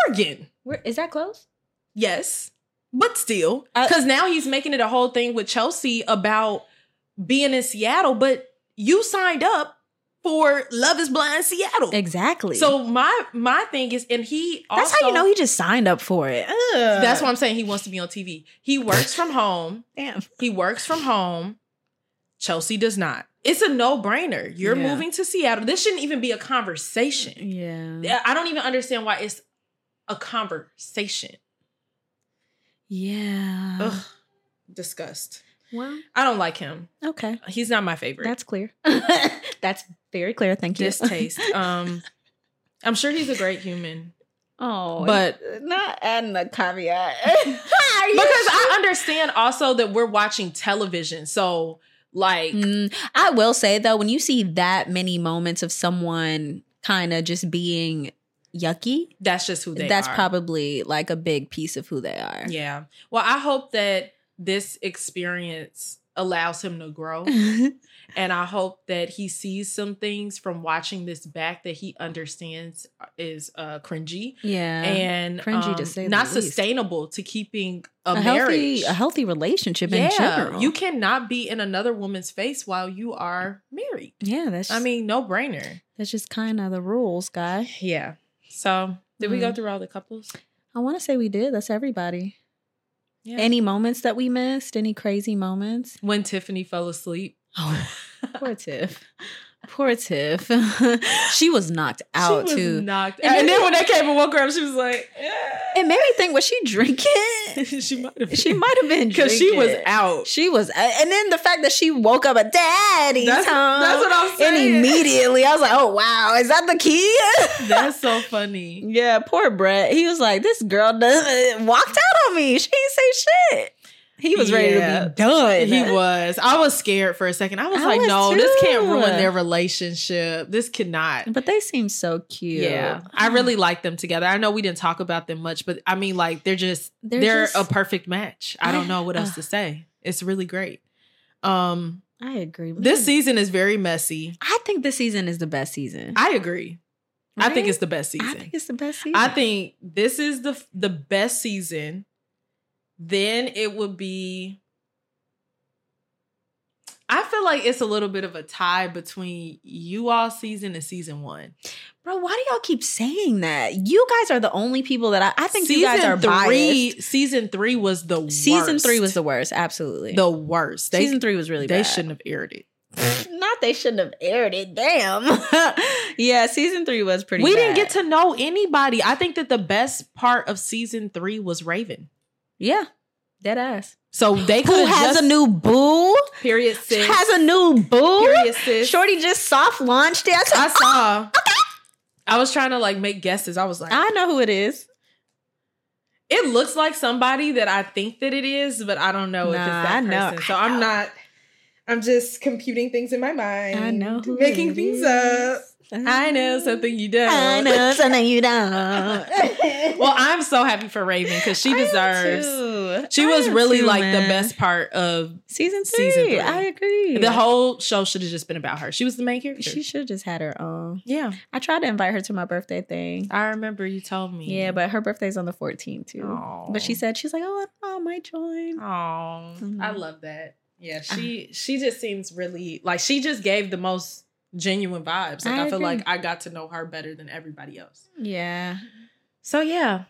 Oregon. Where is that close? Yes. But still. Because now he's making it a whole thing with Chelsea about being in Seattle. But you signed up for Love is Blind Seattle. Exactly. So my thing is, and he also... That's how you know he just signed up for it. That's what I'm saying. He wants to be on TV. He works from home. Damn. Chelsea does not. It's a no-brainer. You're moving to Seattle. This shouldn't even be a conversation. Yeah. I don't even understand why it's a conversation. Yeah. Ugh. Disgust. Well, I don't like him. Okay. He's not my favorite. That's clear. That's very clear. Thank you. Distaste. I'm sure he's a great human. Oh, but not adding a caveat. Because I understand also that we're watching television. So like, I will say though, when you see that many moments of someone kind of just being yucky, that's just who they are. That's probably like a big piece of who they are. Yeah. Well, I hope that this experience allows him to grow. And I hope that he sees some things from watching this back that he understands is cringy. Yeah. And cringy to say not the least. Sustainable to keeping a marriage. A healthy relationship in general. You cannot be in another woman's face while you are married. Yeah. That's. I mean, no brainer. That's just kind of the rules, guy. Yeah. So did we go through all the couples? I want to say we did. That's everybody. Yeah. Any moments that we missed? Any crazy moments? When Tiffany fell asleep. Oh, poor Tiff. Poor Tiff. She was knocked out, she was too. Knocked out. And then when they came and woke her up, she was like, And made me think, was she drinking? She might have been drinking. Because she was out. She was out. And then the fact that she woke up at daddy's home. That's what I'm saying. And immediately, I was like, oh, wow, is that the key? That's so funny. Yeah, poor Brett. He was like, this girl walked out on me. She didn't say shit. He was ready to be done. He was. I was scared for a second. I was like, no, too. This can't ruin their relationship. This cannot. But they seem so cute. Yeah. I really like them together. I know we didn't talk about them much, but I mean, like, they're just a perfect match. I don't know what else to say. It's really great. I agree. This season is very messy. I think this season is the best season. I agree. Right? I think it's the best season. I think this is the best season. Then it would be, I feel like it's a little bit of a tie between you all season and season one. Bro, why do y'all keep saying that? You guys are the only people that I think season you guys are biased. Season three was the worst. Season three was the worst, absolutely. The worst. Season three was really bad. They shouldn't have aired it. Not they shouldn't have aired it. Damn. Yeah, season three was pretty bad. We didn't get to know anybody. I think that the best part of season three was Raven. Yeah, dead ass. So they could has a new boo. Period, sis. Has a new boo. Period, sis. Shorty just soft launched it. I saw. Okay. I was trying to like make guesses. I was like, I know who it is. It looks like somebody that I think that it is, but I don't know if it's that person. So I'm not. I'm just computing things in my mind. I know who making things up. I know something you don't. I know something you don't. Well, I'm so happy for Raven because she deserves. She was really like the best part of season three. I agree. The whole show should have just been about her. She was the main character. She should have just had her own. Yeah. I tried to invite her to my birthday thing. I remember you told me. Yeah, but her birthday's on the 14th too. Aww. But she said, she's like, oh, I might join. Aww. Mm-hmm. I love that. Yeah, she just seems really, like she just gave the most genuine vibes. Like I feel like I got to know her better than everybody else. Yeah. So yeah.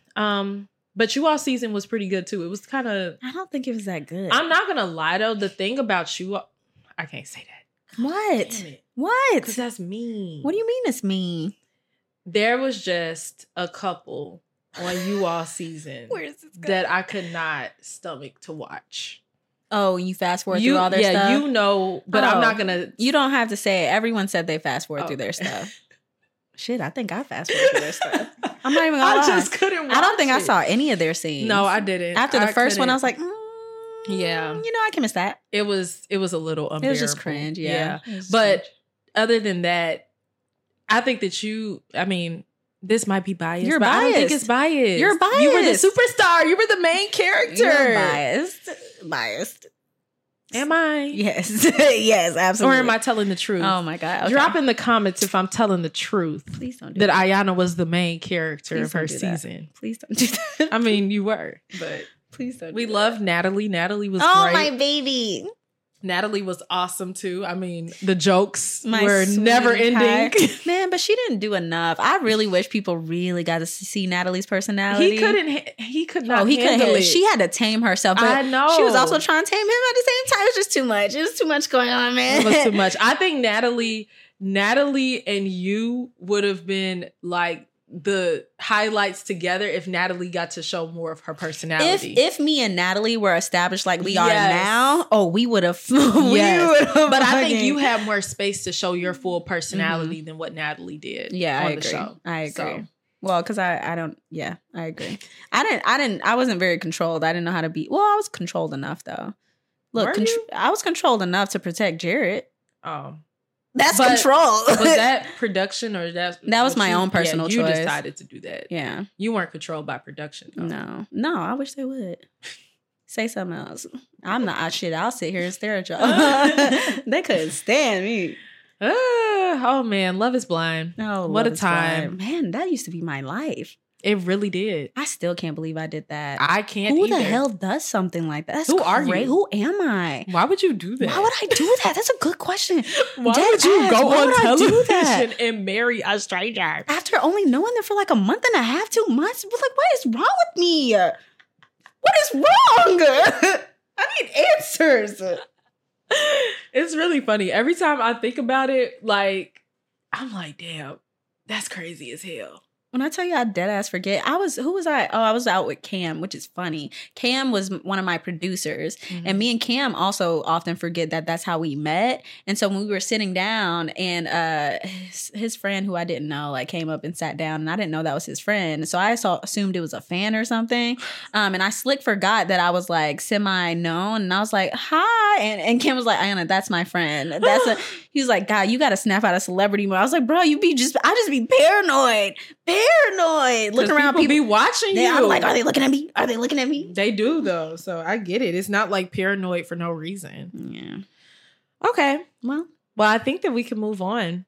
But you all season was pretty good too. It was kind of, I don't think it was that good. I'm not gonna lie though. The thing about you all, I can't say that. What? 'Cause that's mean. What do you mean it's mean? There was just a couple on you all season that I could not stomach to watch. Oh, you fast forward through all their stuff? Yeah, you know, but I'm not going to... You don't have to say it. Everyone said they fast forward through their stuff. Shit, I think I fast forward through their stuff. I'm not even going to lie. I just couldn't watch it. I don't think I saw any of their scenes. No, I didn't. After the first one, I was like, yeah, you know, I can miss that. It was a little unbearable. It was just cringe, yeah. But other than that, I think that this might be biased. You're biased. I don't think it's biased. You're biased. You were the superstar. You were the main character. You're biased. Biased. Am I? Yes. Yes, absolutely. Or am I telling the truth? Oh, my God. Okay. Drop in the comments if I'm telling the truth. Please don't do that. That Iyanna was the main character of her season. Please don't do that. I mean, you were, but please don't do that. We love Natalie. Natalie was great. Oh, my baby. Natalie was awesome too. I mean, the jokes were never ending. Man, but she didn't do enough. I really wish people really got to see Natalie's personality. He could not handle it. She had to tame herself. But I know. She was also trying to tame him at the same time. It was just too much. It was too much going on, man. It was too much. I think Natalie and you would have been like the highlights together if Natalie got to show more of her personality. If me and Natalie were established like we are now, we would have. But I think you have more space to show your full personality than what Natalie did. Yeah, I agree. So. Well, because I agree. I wasn't very controlled. I didn't know how to be. Well, I was controlled enough though. Look, I was controlled enough to protect Jared. Oh. That's control. Was that production or that was my own personal choice? You decided to do that. Yeah. You weren't controlled by production. Though. No, I wish they would. Say something else. I'm not I'll sit here and stare at y'all. They couldn't stand me. Oh man, Love is Blind. Oh, what a time. Man, that used to be my life. It really did. I still can't believe I did that. I can't either. Who the hell does something like that? That's crazy. Who am I? Why would you do that? Why would I do that? That's a good question. Why would you go on television and marry a stranger? After only knowing them for like a month and a half, 2 months? Like, what is wrong with me? What is wrong? I need answers. It's really funny. Every time I think about it, like, I'm like, damn, that's crazy as hell. When I tell you I dead ass forget, who was I? Oh, I was out with Cam, which is funny. Cam was one of my producers. Mm-hmm. And me and Cam also often forget that that's how we met. And so when we were sitting down and his friend who I didn't know, like came up and sat down and I didn't know that was his friend. So I assumed it was a fan or something. And I slick forgot that I was like semi-known and I was like, hi. And Cam was like, Iyanna, that's my friend. He was like, God, you got to snap out of celebrity mode. I was like, bro, I just be paranoid. Looking around, people be watching you. I'm like, are they looking at me? They do though, so I get it. It's not like paranoid for no reason. Yeah. Okay. Well, I think that we can move on.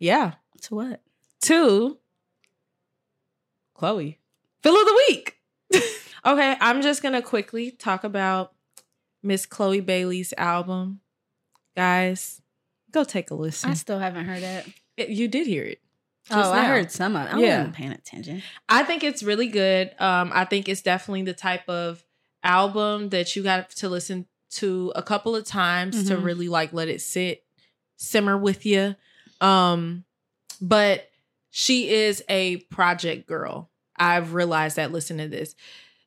Yeah. To what? To Chloe. Fill of the week. Okay, I'm just gonna quickly talk about Miss Chloe Bailey's album. Guys, go take a listen. I still haven't heard that. You did hear it. I heard some of it. I wasn't paying attention. I think it's really good. I think it's definitely the type of album that you got to listen to a couple of times to really like let it simmer with you. But she is a project girl. I've realized that listening to this.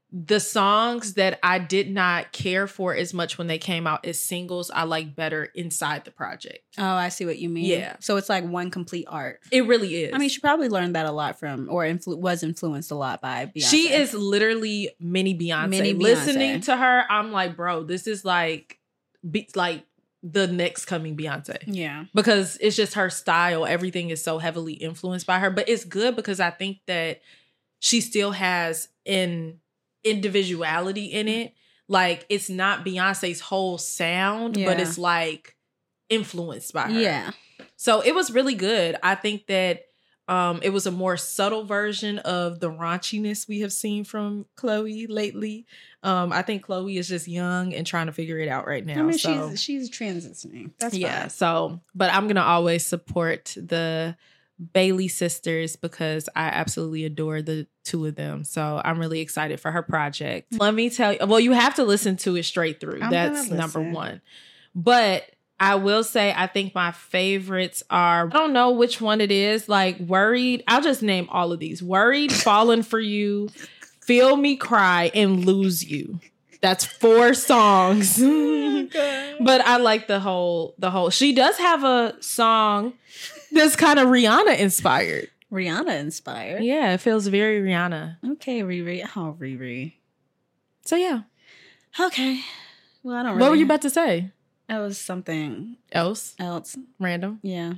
The songs that I did not care for as much when they came out as singles, I like better inside the project. Oh, I see what you mean. Yeah. So it's like one complete art. It really is. I mean, she probably learned that a lot from or was influenced a lot by Beyoncé. She is literally mini Beyoncé. Listening to her, I'm like, bro, this is like the next coming Beyoncé. Yeah. Because it's just her style. Everything is so heavily influenced by her. But it's good because I think that she still has an individuality in it. Like, it's not Beyonce's whole sound, but it's like influenced by her. Yeah. So it was really good. I think that it was a more subtle version of the raunchiness we have seen from Chloe lately. I think Chloe is just young and trying to figure it out right now. I mean, so. she's transitioning. That's fine. So, but I'm gonna always support the Bailey sisters because I absolutely adore the two of them. So I'm really excited for her project. Let me tell you, well, you have to listen to it straight through. That's number one. But I will say, I think my favorites are, I don't know which one it is, like Worried. I'll just name all of these. Worried, Falling for You, Feel Me Cry, and Lose You. That's 4 songs. But I like the whole. She does have a song that's kind of Rihanna inspired. Yeah, it feels very Rihanna. Okay, Riri. Oh, Riri. So, yeah. Okay. Well, I don't really. What were you about to say? That was something. Else. Random? Yeah.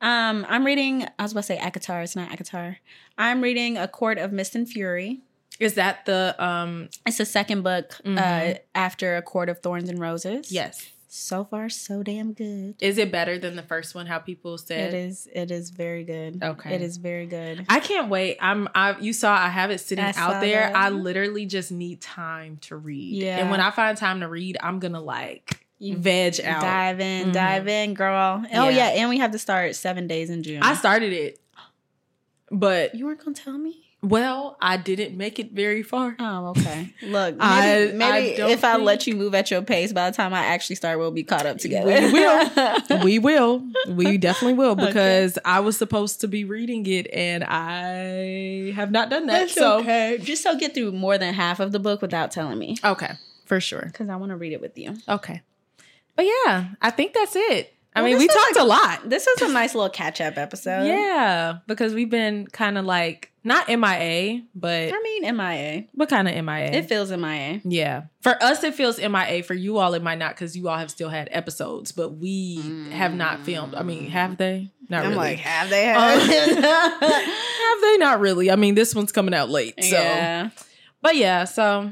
I'm reading, I was about to say ACOTAR. It's not ACOTAR. I'm reading A Court of Mist and Fury. Is that the... It's the second book after A Court of Thorns and Roses. Yes. So far, so damn good. Is it better than the first one? How people said it is. It is very good. Okay, it is very good. I can't wait. You saw I have it sitting out there. That. I literally just need time to read. Yeah, and when I find time to read, I'm gonna veg out. Dive in, girl. Oh yeah, and we have to start 7 days in June. I started it, but you weren't gonna tell me. Well, I didn't make it very far. Oh, okay. Look, maybe if I let you move at your pace, by the time I actually start, we'll be caught up together. We will. We definitely will, because I was supposed to be reading it, and I have not done that. Okay. Just so get through more than half of the book without telling me. Okay, for sure. Because I want to read it with you. Okay. But yeah, I think that's it. I mean, we talked a lot. This was a nice little catch-up episode. Yeah, because we've been kind of not MIA, but... I mean, MIA. What kind of MIA? It feels MIA. Yeah. For us, it feels MIA. For you all, it might not, because you all have still had episodes, but we have not filmed. I mean, have they? Not really. I'm like, have they? Have they? Not really. I mean, this one's coming out late, so... Yeah. But yeah, so...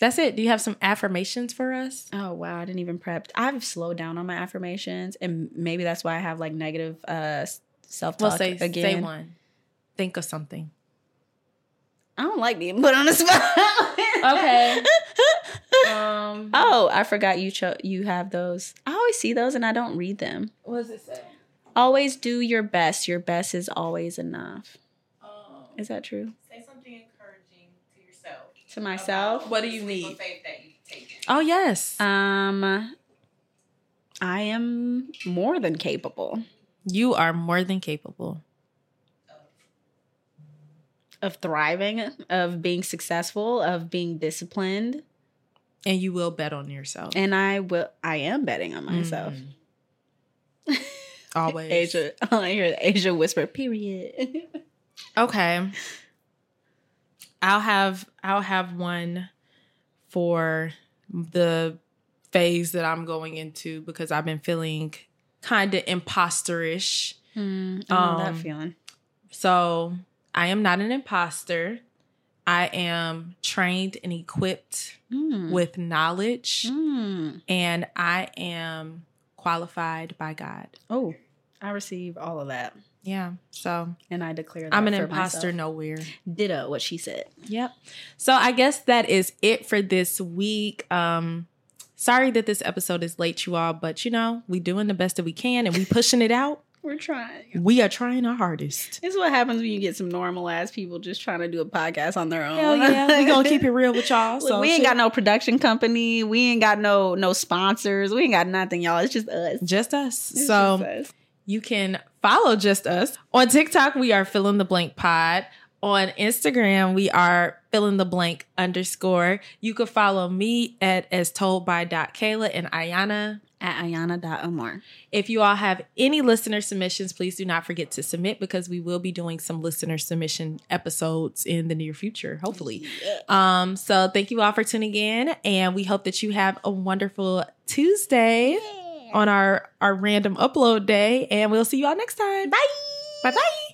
That's it. Do you have some affirmations for us? Oh, wow. I didn't even prep. I've slowed down on my affirmations, and maybe that's why I have negative self-talk again. Say one. Think of something. I don't like being put on the spot. Okay. Oh, I forgot you have those. I always see those and I don't read them. What does it say? Always do your best. Your best is always enough. Is that true? Say something encouraging to yourself. To myself. What do you need? Oh, yes. I am more than capable. You are more than capable. Of thriving, of being successful, of being disciplined. And you will bet on yourself. And I am betting on myself. Always. Asia, I hear Asia whisper, period. Okay. I'll have one for the phase that I'm going into, because I've been feeling kind of imposterish. I know that feeling. So I am not an imposter. I am trained and equipped with knowledge, and I am qualified by God. Oh, I receive all of that. Yeah. So, and I declare that I'm an imposter myself. Nowhere. Ditto what she said. Yep. So I guess that is it for this week. Sorry that this episode is late, you all, but we doing the best that we can, and we pushing it out. We're trying. We are trying our hardest. This is what happens when you get some normal ass people just trying to do a podcast on their own. Hell yeah. We gonna keep it real with y'all. So we ain't got no production company. We ain't got no sponsors. We ain't got nothing, y'all. It's just us. Just us. It's so just us. You can follow just us. On TikTok, we are Fill in the Blank Pod. On Instagram, we are Fill in the Blank _. You can follow me at astoldby.kayla and Iyanna at Iyanna.omar. If you all have any listener submissions, please do not forget to submit, because we will be doing some listener submission episodes in the near future, hopefully. Yeah. So thank you all for tuning in, and we hope that you have a wonderful Tuesday. Yeah. On our random upload day, and we'll see you all next time. Bye. Bye-bye.